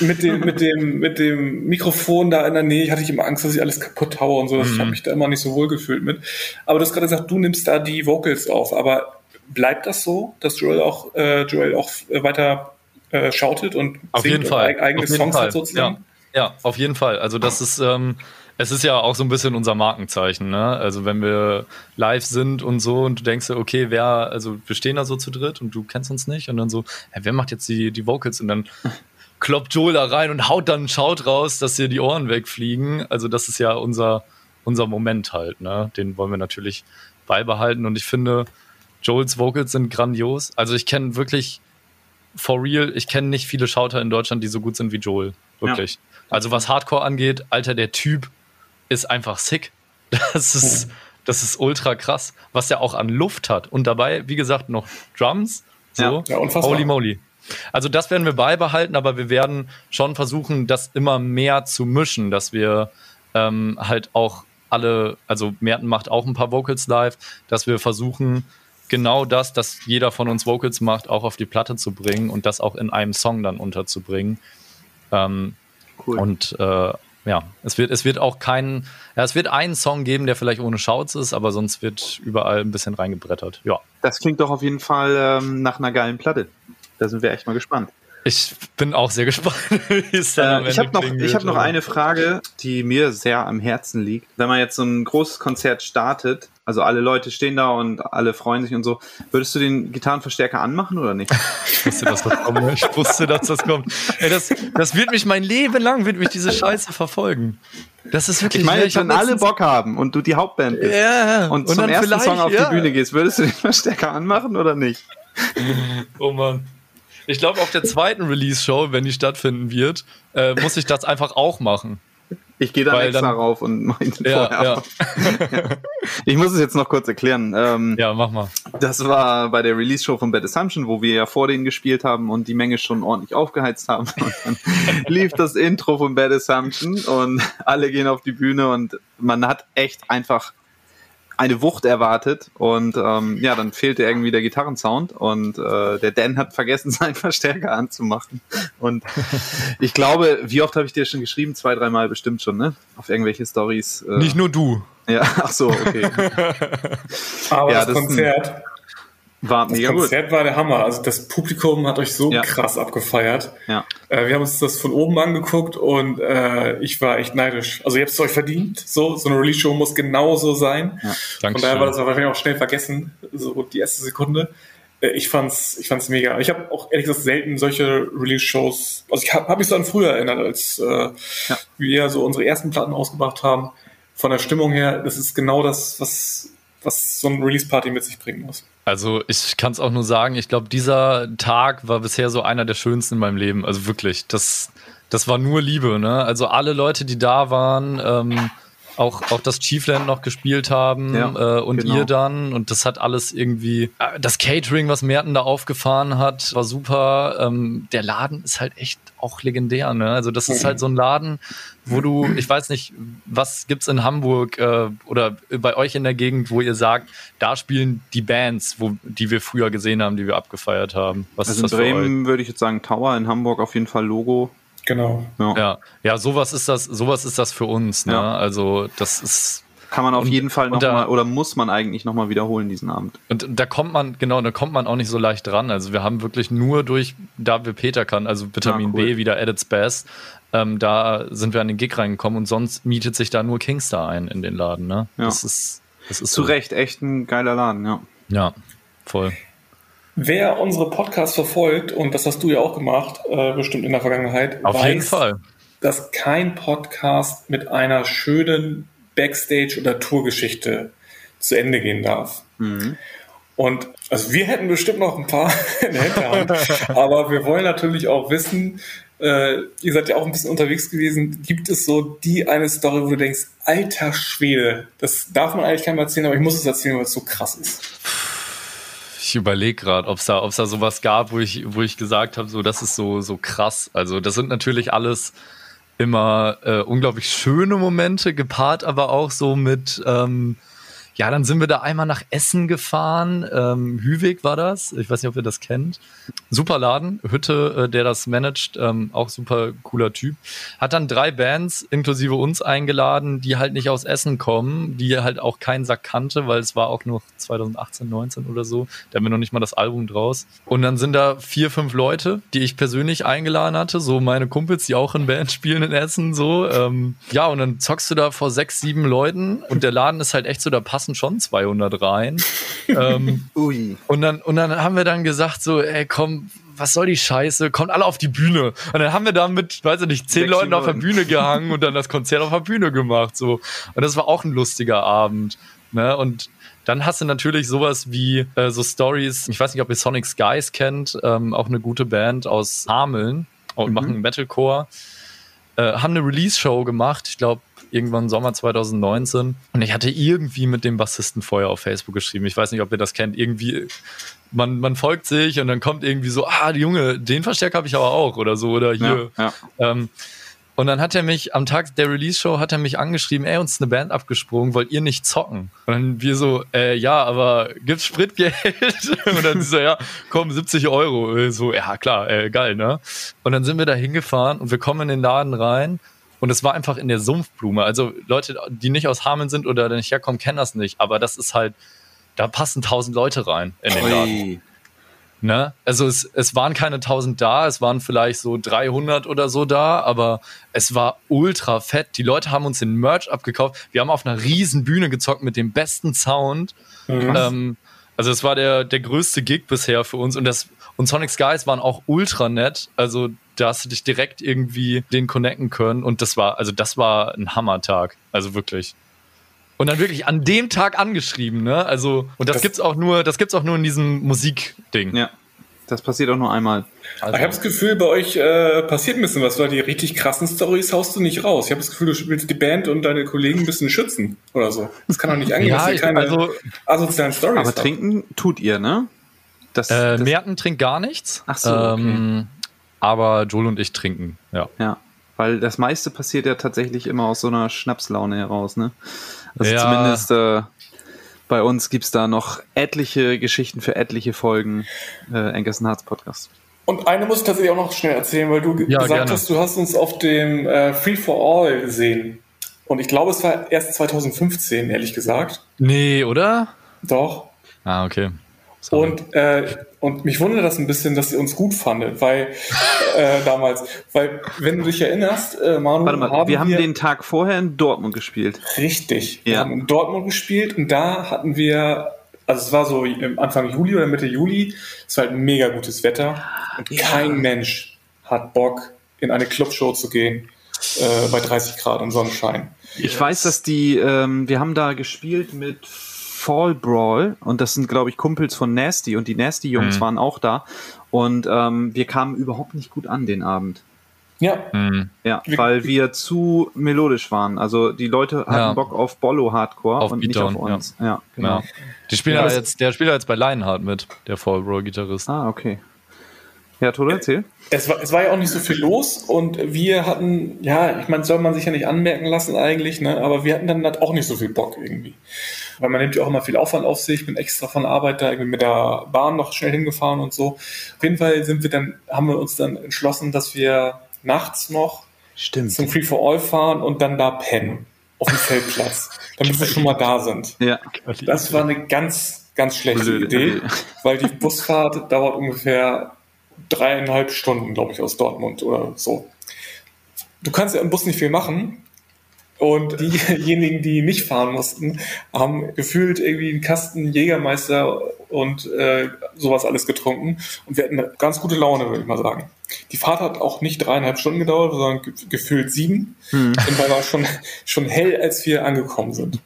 mit, mit, dem, mit, dem, mit dem Mikrofon da in der Nähe, hatte ich immer Angst, dass ich alles kaputt haue und so. Mhm. Ich habe mich da immer nicht so wohl gefühlt mit. Aber du hast gerade gesagt, du nimmst da die Vocals auf. Aber bleibt das so, dass Joel auch, äh, Joel auch weiter äh, shoutet und auf singt jeden Fall. Und eigene auf jeden Songs Fall. Hat sozusagen? Ja. ja, auf jeden Fall. Also das ist... Ähm, Es ist ja auch so ein bisschen unser Markenzeichen, ne? Also wenn wir live sind und so und du denkst, okay, wer, also wir stehen da so zu dritt und du kennst uns nicht und dann so, hey, wer macht jetzt die, die Vocals? Und dann kloppt Joel da rein und haut dann einen Shout raus, dass dir die Ohren wegfliegen. Also das ist ja unser, unser Moment halt, ne? Den wollen wir natürlich beibehalten und ich finde, Joels Vocals sind grandios. Also ich kenne wirklich, for real, ich kenne nicht viele Shouter in Deutschland, die so gut sind wie Joel, wirklich. Ja. Also was Hardcore angeht, Alter, der Typ ist einfach sick. Das ist, das ist ultra krass, was er auch an Luft hat. Und dabei, wie gesagt, noch Drums. So. Ja, unfassbar. Holy moly. Also das werden wir beibehalten, aber wir werden schon versuchen, das immer mehr zu mischen, dass wir ähm, halt auch alle, also Merten macht auch ein paar Vocals live, dass wir versuchen, genau das, dass jeder von uns Vocals macht, auch auf die Platte zu bringen und das auch in einem Song dann unterzubringen. Ähm, cool. Und äh, Ja, es wird, es wird auch keinen, ja, es wird einen Song geben, der vielleicht ohne Shouts ist, aber sonst wird überall ein bisschen reingebrettert, ja. Das klingt doch auf jeden Fall ähm, nach einer geilen Platte. Da sind wir echt mal gespannt. Ich bin auch sehr gespannt, wie es dann äh, Ich habe noch, ich hab noch eine Frage, die mir sehr am Herzen liegt. Wenn man jetzt so ein großes Konzert startet, also alle Leute stehen da und alle freuen sich und so, würdest du den Gitarrenverstärker anmachen oder nicht? Ich wusste, dass das kommt. Ich wusste, dass das kommt. Ey, das, das wird mich mein Leben lang, wird mich diese Scheiße verfolgen. Das ist wirklich. Ich meine, wenn alle Bock haben und du die Hauptband bist yeah, und, und zum ersten Song auf ja. die Bühne gehst, würdest du den Verstärker anmachen oder nicht? Oh Mann. Ich glaube, auf der zweiten Release-Show, wenn die stattfinden wird, äh, muss ich das einfach auch machen. Ich gehe da extra dann, rauf und mache ihn ja, vorher ja. ja. Ich muss es jetzt noch kurz erklären. Ähm, ja, mach mal. Das war bei der Release-Show von Bad Assumption, wo wir ja vor denen gespielt haben und die Menge schon ordentlich aufgeheizt haben. Und dann lief das Intro von Bad Assumption und alle gehen auf die Bühne und man hat echt einfach eine Wucht erwartet und ähm, ja, dann fehlte irgendwie der Gitarrensound und äh, der Dan hat vergessen, seinen Verstärker anzumachen und ich glaube, wie oft habe ich dir schon geschrieben? Zwei, dreimal bestimmt schon, ne? Auf irgendwelche Storys. Äh. Nicht nur du. Ja, ach so, okay. Aber ja, das, das Konzert war mega gut. Das Konzert war der Hammer. Also das Publikum hat euch so ja. krass abgefeiert. Ja. Äh, wir haben uns das von oben angeguckt und äh, ich war echt neidisch. Also ihr habt es euch verdient. So, so eine Release-Show muss genauso sein. Ja. Dankeschön. Von daher war das wahrscheinlich auch schnell vergessen, so die erste Sekunde. Äh, ich fand's, ich fand's mega. Ich habe auch ehrlich gesagt selten solche Release-Shows. Also ich habe hab mich so an früher erinnert, als äh, ja. wir so unsere ersten Platten ausgebracht haben. Von der Stimmung her, das ist genau das, was was so eine Release-Party mit sich bringen muss. Also ich kann es auch nur sagen, ich glaube, dieser Tag war bisher so einer der schönsten in meinem Leben. Also wirklich, das, das war nur Liebe, ne? Also alle Leute, die da waren, ähm, auch, auch das Chiefland noch gespielt haben ja, äh, und genau. ihr dann. Und das hat alles irgendwie... Äh, das Catering, was Merten da aufgefahren hat, war super. Ähm, der Laden ist halt echt auch legendär, ne? Also das ist halt so ein Laden, wo du, ich weiß nicht, was gibt's in Hamburg äh, oder bei euch in der Gegend, wo ihr sagt, da spielen die Bands, wo, die wir früher gesehen haben, die wir abgefeiert haben. Was also ist das in Bremen würde ich jetzt sagen Tower, in Hamburg auf jeden Fall Logo. Genau. Ja. ja, ja, sowas ist das, sowas ist das für uns, ne? Ja. Also das ist. Kann man auf und, jeden Fall nochmal, oder muss man eigentlich nochmal wiederholen diesen Abend. Und da kommt man, genau, da kommt man auch nicht so leicht dran. Also wir haben wirklich nur durch, da wir Peter kann, also Vitamin ja, cool. B wieder at its best, ähm, da sind wir an den Gig reingekommen und sonst mietet sich da nur Kingstar ein in den Laden, ne? Ja. Das ist, das ist zu so. Recht, echt ein geiler Laden, ja. Ja, voll. Wer unsere Podcasts verfolgt, und das hast du ja auch gemacht, äh, bestimmt in der Vergangenheit, auf weiß, jeden Fall. Dass kein Podcast mit einer schönen Backstage- oder Tourgeschichte zu Ende gehen darf. Mhm. Und also wir hätten bestimmt noch ein paar in der Hinterhand, aber wir wollen natürlich auch wissen, Äh, ihr seid ja auch ein bisschen unterwegs gewesen. Gibt es so die eine Story, wo du denkst, alter Schwede, das darf man eigentlich keinem erzählen, aber ich muss es erzählen, weil es so krass ist? Ich überlege gerade, ob es da, ob's da sowas gab, wo ich, wo ich gesagt habe, so, das ist so, so krass. Also das sind natürlich alles immer äh, unglaublich schöne Momente, gepaart aber auch so mit, ähm, ja, dann sind wir da einmal nach Essen gefahren. Ähm, Hüweg war das. Ich weiß nicht, ob ihr das kennt. Super Laden. Hütte, äh, der das managt. Ähm, auch super cooler Typ. Hat dann drei Bands, inklusive uns, eingeladen, die halt nicht aus Essen kommen, die halt auch keinen Sack kannte, weil es war auch noch zwanzig achtzehn, neunzehn oder so. Da haben wir noch nicht mal das Album draus. Und dann sind da vier, fünf Leute, die ich persönlich eingeladen hatte. So meine Kumpels, die auch in Band spielen in Essen. So ähm, ja, und dann zockst du da vor sechs, sieben Leuten. Und der Laden ist halt echt so, da passt schon zweihundert rein. ähm, Ui. Und, dann, und dann haben wir dann gesagt so, ey komm, was soll die Scheiße? Kommt alle auf die Bühne. Und dann haben wir da mit, weiß ich nicht, zehn Leuten auf der Bühne gehangen und dann das Konzert auf der Bühne gemacht. So. Und das war auch ein lustiger Abend. Ne? Und dann hast du natürlich sowas wie äh, so Stories, ich weiß nicht, ob ihr Sonic Skies kennt, ähm, auch eine gute Band aus Hameln und mhm. machen Metalcore. Äh, haben eine Release-Show gemacht, ich glaube, irgendwann Sommer zwanzig neunzehn. Und ich hatte irgendwie mit dem Bassisten vorher auf Facebook geschrieben. Ich weiß nicht, ob ihr das kennt. Irgendwie, man, man folgt sich und dann kommt irgendwie so, ah, Junge, den Verstärker habe ich aber auch oder so oder hier. Ja, ja. Ähm, und dann hat er mich, am Tag der Release-Show hat er mich angeschrieben, ey, uns ist eine Band abgesprungen, wollt ihr nicht zocken? Und dann wir so, äh, ja, aber gibt's Spritgeld? Und dann so, ja, komm, siebzig Euro. Und so, ja, klar, äh, geil, ne? Und dann sind wir da hingefahren und wir kommen in den Laden rein. Und es war einfach in der Sumpfblume. Also Leute, die nicht aus Hameln sind oder nicht herkommen, kennen das nicht. Aber das ist halt, da passen tausend Leute rein in den Laden. Ne? Also es, es waren keine tausend da, es waren vielleicht so dreihundert oder so da, aber es war ultra fett. Die Leute haben uns den Merch abgekauft. Wir haben auf einer riesen Bühne gezockt mit dem besten Sound. Ähm, also es war der, der größte Gig bisher für uns. Und, das, und Sonic Skies waren auch ultra nett. Also da hast du dich direkt irgendwie den connecten können. Und das war, also das war ein Hammertag. Also wirklich. Und dann wirklich an dem Tag angeschrieben, ne? Also, und das, das gibt's auch nur, das gibt's auch nur in diesem Musikding. Ja. Das passiert auch nur einmal. Also. Ich habe das Gefühl, bei euch äh, passiert ein bisschen was, weil die richtig krassen Storys haust du nicht raus. Ich habe das Gefühl, du willst die Band und deine Kollegen ein bisschen schützen oder so. Das kann doch nicht angehen, ja, dass ihr keine also, asozialen Storys habt. Aber trinken tut ihr, ne? Das, äh, das Merten trinkt gar nichts. Ach so, okay. Ähm, aber Joel und ich trinken, ja. Ja, weil das meiste passiert ja tatsächlich immer aus so einer Schnapslaune heraus, ne? Also ja. Zumindest äh, bei uns gibt es da noch etliche Geschichten für etliche Folgen äh, Enkassenhartz Podcast. Und eine muss ich tatsächlich auch noch schnell erzählen, weil du ja, gesagt gerne. hast, du hast uns auf dem äh, Free for All gesehen. Und ich glaube, es war erst zwanzig fünfzehn, ehrlich gesagt. Nee, oder? Doch. Ah, okay. Sorry. Und äh, und mich wundert das ein bisschen, dass ihr uns gut fandet, weil äh, damals, weil wenn du dich erinnerst, äh, Manu, Warte mal, haben wir haben wir den Tag vorher in Dortmund gespielt. Richtig, ja. Wir haben in Dortmund gespielt und da hatten wir, also es war so Anfang Juli oder Mitte Juli, es war halt mega gutes Wetter und ja. Kein Mensch hat Bock, in eine Clubshow zu gehen äh, bei dreißig Grad und Sonnenschein. Ich yes. weiß, dass die, ähm, wir haben da gespielt mit Fall Brawl und das sind, glaube ich, Kumpels von Nasty und die Nasty-Jungs mhm. waren auch da und ähm, wir kamen überhaupt nicht gut an den Abend. Ja. Mhm. Ja, weil wir zu melodisch waren. Also die Leute hatten ja. Bock auf Bollo-Hardcore auf und Beat nicht Down, auf uns. Ja, ja genau. Ja. Die spielen ja, jetzt, der spielt jetzt bei Lionheart mit, der Fall Brawl-Gitarrist. Ah, okay. Ja, Tode, erzähl. Es war, es war ja auch nicht so viel los und wir hatten, ja, ich meine, soll man sich ja nicht anmerken lassen eigentlich, ne? Aber wir hatten dann halt auch nicht so viel Bock irgendwie. Weil man nimmt ja auch immer viel Aufwand auf sich, mit extra von Arbeit da irgendwie mit der Bahn noch schnell hingefahren und so. Auf jeden Fall sind wir dann, haben wir uns dann entschlossen, dass wir nachts noch Stimmt. zum Free for All fahren und dann da pennen. Auf dem Feldplatz. Damit wir schon mal da sind. Ja. Das war eine ganz, ganz schlechte Blöde. Idee, weil die Busfahrt dauert ungefähr dreieinhalb Stunden, glaube ich, aus Dortmund oder so. Du kannst ja im Bus nicht viel machen. Und diejenigen, die nicht fahren mussten, haben gefühlt irgendwie einen Kasten Jägermeister und äh, sowas alles getrunken. Und wir hatten eine ganz gute Laune, würde ich mal sagen. Die Fahrt hat auch nicht dreieinhalb Stunden gedauert, sondern ge- gefühlt sieben. Hm. Und war schon, schon hell, als wir angekommen sind.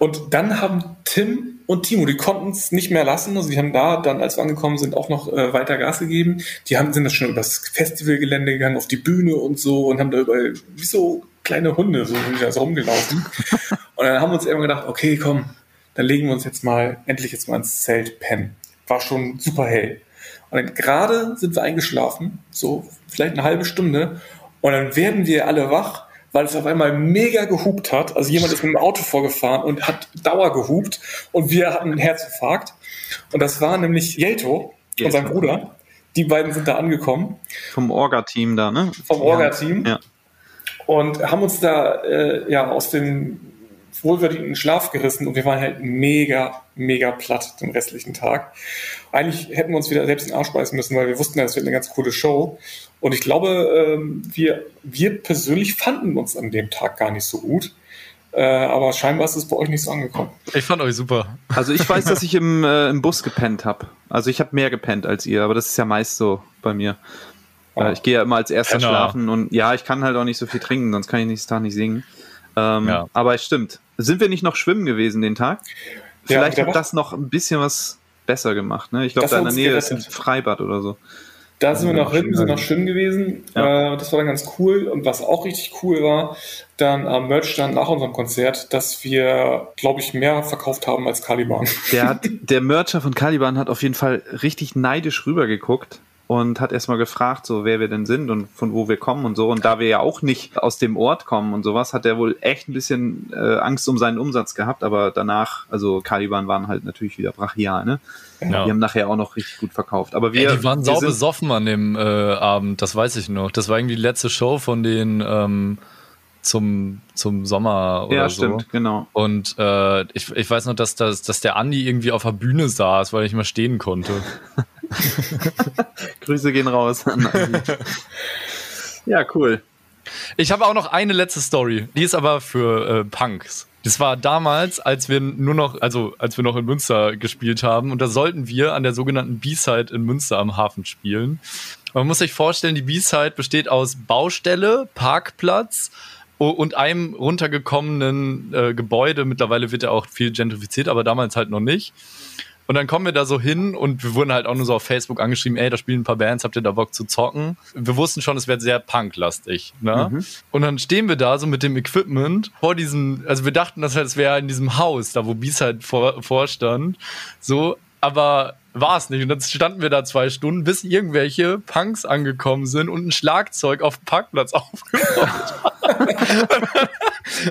Und dann haben Tim und Timo, die konnten es nicht mehr lassen. Also die haben da dann, als wir angekommen sind, auch noch äh, weiter Gas gegeben. Die haben, sind das schon übers Festivalgelände gegangen, auf die Bühne und so und haben da überall wie so kleine Hunde so sind da so rumgelaufen. Und dann haben wir uns irgendwann gedacht, okay, komm, dann legen wir uns jetzt mal, endlich jetzt mal ins Zelt pennen. War schon super hell. Und dann gerade sind wir eingeschlafen, so vielleicht eine halbe Stunde. Und dann werden wir alle wach, weil es auf einmal mega gehupt hat. Also jemand ist mit dem Auto vorgefahren und hat Dauer gehupt und wir hatten einen Herzinfarkt. Und das war nämlich Jelto, Jelto und sein Bruder. Die beiden sind da angekommen. Vom Orga-Team da, ne? Vom Orga-Team. Ja. Und haben uns da äh, ja aus dem wohlverdienten Schlaf gerissen und wir waren halt mega, mega platt den restlichen Tag. Eigentlich hätten wir uns wieder selbst in den Arsch beißen müssen, weil wir wussten ja, es wird eine ganz coole Show. Und ich glaube, wir, wir persönlich fanden uns an dem Tag gar nicht so gut. Aber scheinbar ist es bei euch nicht so angekommen. Ich fand euch super. Also ich weiß, dass ich im, äh, im Bus gepennt habe. Also ich habe mehr gepennt als ihr, aber das ist ja meist so bei mir. Ah. Ich gehe ja immer als Erster genau. schlafen und ja, ich kann halt auch nicht so viel trinken, sonst kann ich nächsten Tag nicht singen. Ähm, ja. Aber es stimmt. Sind wir nicht noch schwimmen gewesen den Tag? Vielleicht ja, hat das noch ein bisschen was besser gemacht. Ne? Ich glaube, da in der Nähe ist ein Freibad oder so. Da sind wir noch hin, sind noch schwimmen gewesen. Ja. Äh, das war dann ganz cool. Und was auch richtig cool war, dann am Merch-Stand nach unserem Konzert, dass wir, glaube ich, mehr verkauft haben als Caliban. Der, hat, der Mercher von Caliban hat auf jeden Fall richtig neidisch rübergeguckt und hat erstmal gefragt, so wer wir denn sind und von wo wir kommen und so. Und da wir ja auch nicht aus dem Ort kommen und sowas, hat er wohl echt ein bisschen äh, Angst um seinen Umsatz gehabt. Aber danach, also Caliban waren halt natürlich wieder brachial, ne? Ja. Die haben nachher auch noch richtig gut verkauft. Aber wir, Ey, die waren sau besoffen an dem äh, Abend, das weiß ich noch. Das war irgendwie die letzte Show von denen ähm, zum, zum Sommer oder ja, so. Ja, stimmt, genau. Und äh, ich, ich weiß noch, dass, dass, dass der Andi irgendwie auf der Bühne saß, weil er nicht mehr stehen konnte. Grüße gehen raus an Andi. Ja, cool. Ich habe auch noch eine letzte Story. Die ist aber für äh, Punks. Das war damals, als wir nur noch, also als wir noch in Münster gespielt haben. Und da sollten wir an der sogenannten B-Side in Münster am Hafen spielen. Man muss sich vorstellen, die B-Side besteht aus Baustelle, Parkplatz und einem runtergekommenen äh, Gebäude. Mittlerweile wird ja auch viel gentrifiziert, aber damals halt noch nicht. Und dann kommen wir da so hin und wir wurden halt auch nur so auf Facebook angeschrieben, ey, da spielen ein paar Bands, habt ihr da Bock zu zocken? Wir wussten schon, es wird sehr punklastig, ne? Mhm. Und dann stehen wir da so mit dem Equipment vor diesem, also wir dachten, das wäre in diesem Haus, da wo Bies halt vor, vorstand, so, aber war es nicht. Und dann standen wir da zwei Stunden, bis irgendwelche Punks angekommen sind und ein Schlagzeug auf dem Parkplatz aufgebaut haben.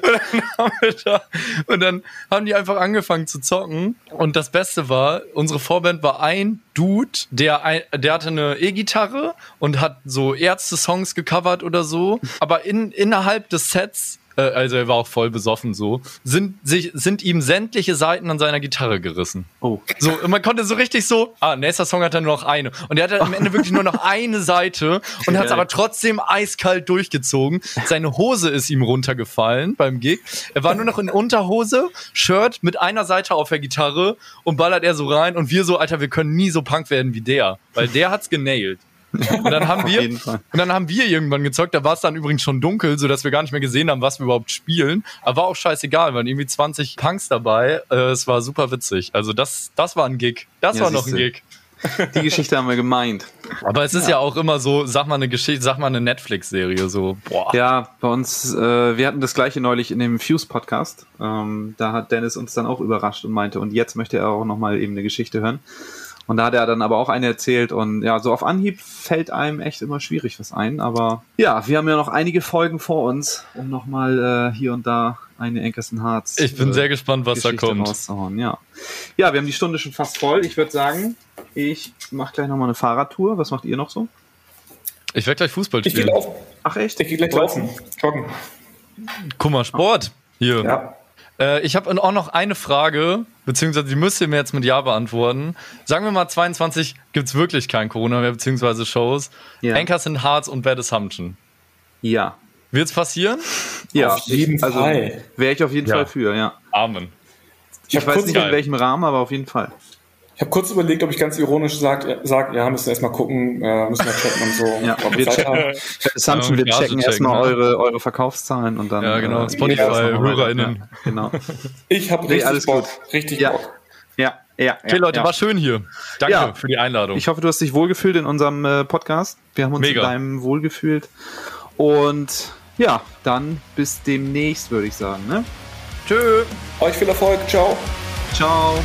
Und dann haben wir da, und dann haben die einfach angefangen zu zocken. Und das Beste war, unsere Vorband war ein Dude, der, ein, der hatte eine E-Gitarre und hat so Ärzte-Songs gecovert oder so. Aber in, innerhalb des Sets, äh, also er war auch voll besoffen so, sind, sich, sind ihm sämtliche Saiten an seiner Gitarre gerissen. Oh. So, und man konnte so richtig so, ah, nächster Song hat er nur noch eine. Und er hatte am Ende wirklich nur noch eine Seite und hat es aber trotzdem eiskalt durchgezogen. Seine Hose ist ihm runtergefallen beim Gig. Er war nur noch in Unterhose, Shirt mit einer Seite auf der Gitarre und ballert er so rein und wir so, Alter, wir können nie so punk werden wie der, weil der hat's genailt. Und dann haben wir, und dann haben wir irgendwann gezockt, da war es dann übrigens schon dunkel, sodass wir gar nicht mehr gesehen haben, was wir überhaupt spielen. Aber war auch scheißegal, waren irgendwie zwanzig Punks dabei. Es war super witzig. Also das, das war ein Gig. Das ja, war noch ein Gig. Die Geschichte haben wir gemeint. Aber es ist ja, ja auch immer so, sag mal eine Geschichte, sag mal eine Netflix-Serie, so, boah. Ja, bei uns, äh, wir hatten das Gleiche neulich in dem Fuse-Podcast. Ähm, da hat Dennis uns dann auch überrascht und meinte, und jetzt möchte er auch nochmal eben eine Geschichte hören. Und da hat er dann aber auch eine erzählt und ja, so auf Anhieb fällt einem echt immer schwierig was ein, aber ja, wir haben ja noch einige Folgen vor uns, um nochmal äh, hier und da eine Enkersenhartz. Ich bin äh, sehr gespannt, was Geschichte da kommt. Rauszuhauen, ja. Ja, wir haben die Stunde schon fast voll. Ich würde sagen, ich mache gleich nochmal eine Fahrradtour. Was macht ihr noch so? Ich werde gleich Fußball spielen. Ich gehe laufen. Ach echt? Ich gehe gleich laufen. Joggen. Guck mal, Sport hier. Ja. Ich habe auch noch eine Frage, beziehungsweise die müsst ihr mir jetzt mit Ja beantworten. Sagen wir mal, zweiundzwanzig gibt es wirklich kein Corona mehr, beziehungsweise Shows. Ja. Enkassenhartz und Bad Assumption. Ja. Wird es passieren? Ja. Auf jeden ich, also, Fall. Wäre ich auf jeden ja. Fall für, ja. Amen. Ich, ich weiß nicht, geil. In welchem Rahmen, aber auf jeden Fall. Ich habe kurz überlegt, ob ich ganz ironisch sage, sag, ja, müssen wir erstmal gucken, äh, müssen wir checken und so. Ja, und wir, checken, haben. Assumption, ja, wir checken, checken erstmal ja. eure, eure Verkaufszahlen und dann. Ja, genau. Äh, Spotify-HörerInnen. Ja, genau. Ich habe richtig nee, Bock. Gut. Richtig ja. Bock. Ja, ja. Okay, ja, Leute, ja. war schön hier. Danke ja. für die Einladung. Ich hoffe, du hast dich wohlgefühlt in unserem äh, Podcast. Wir haben uns Mega. in deinem wohlgefühlt. Und ja, dann bis demnächst, würde ich sagen. Ne? Tschö. Euch viel Erfolg. Ciao. Ciao.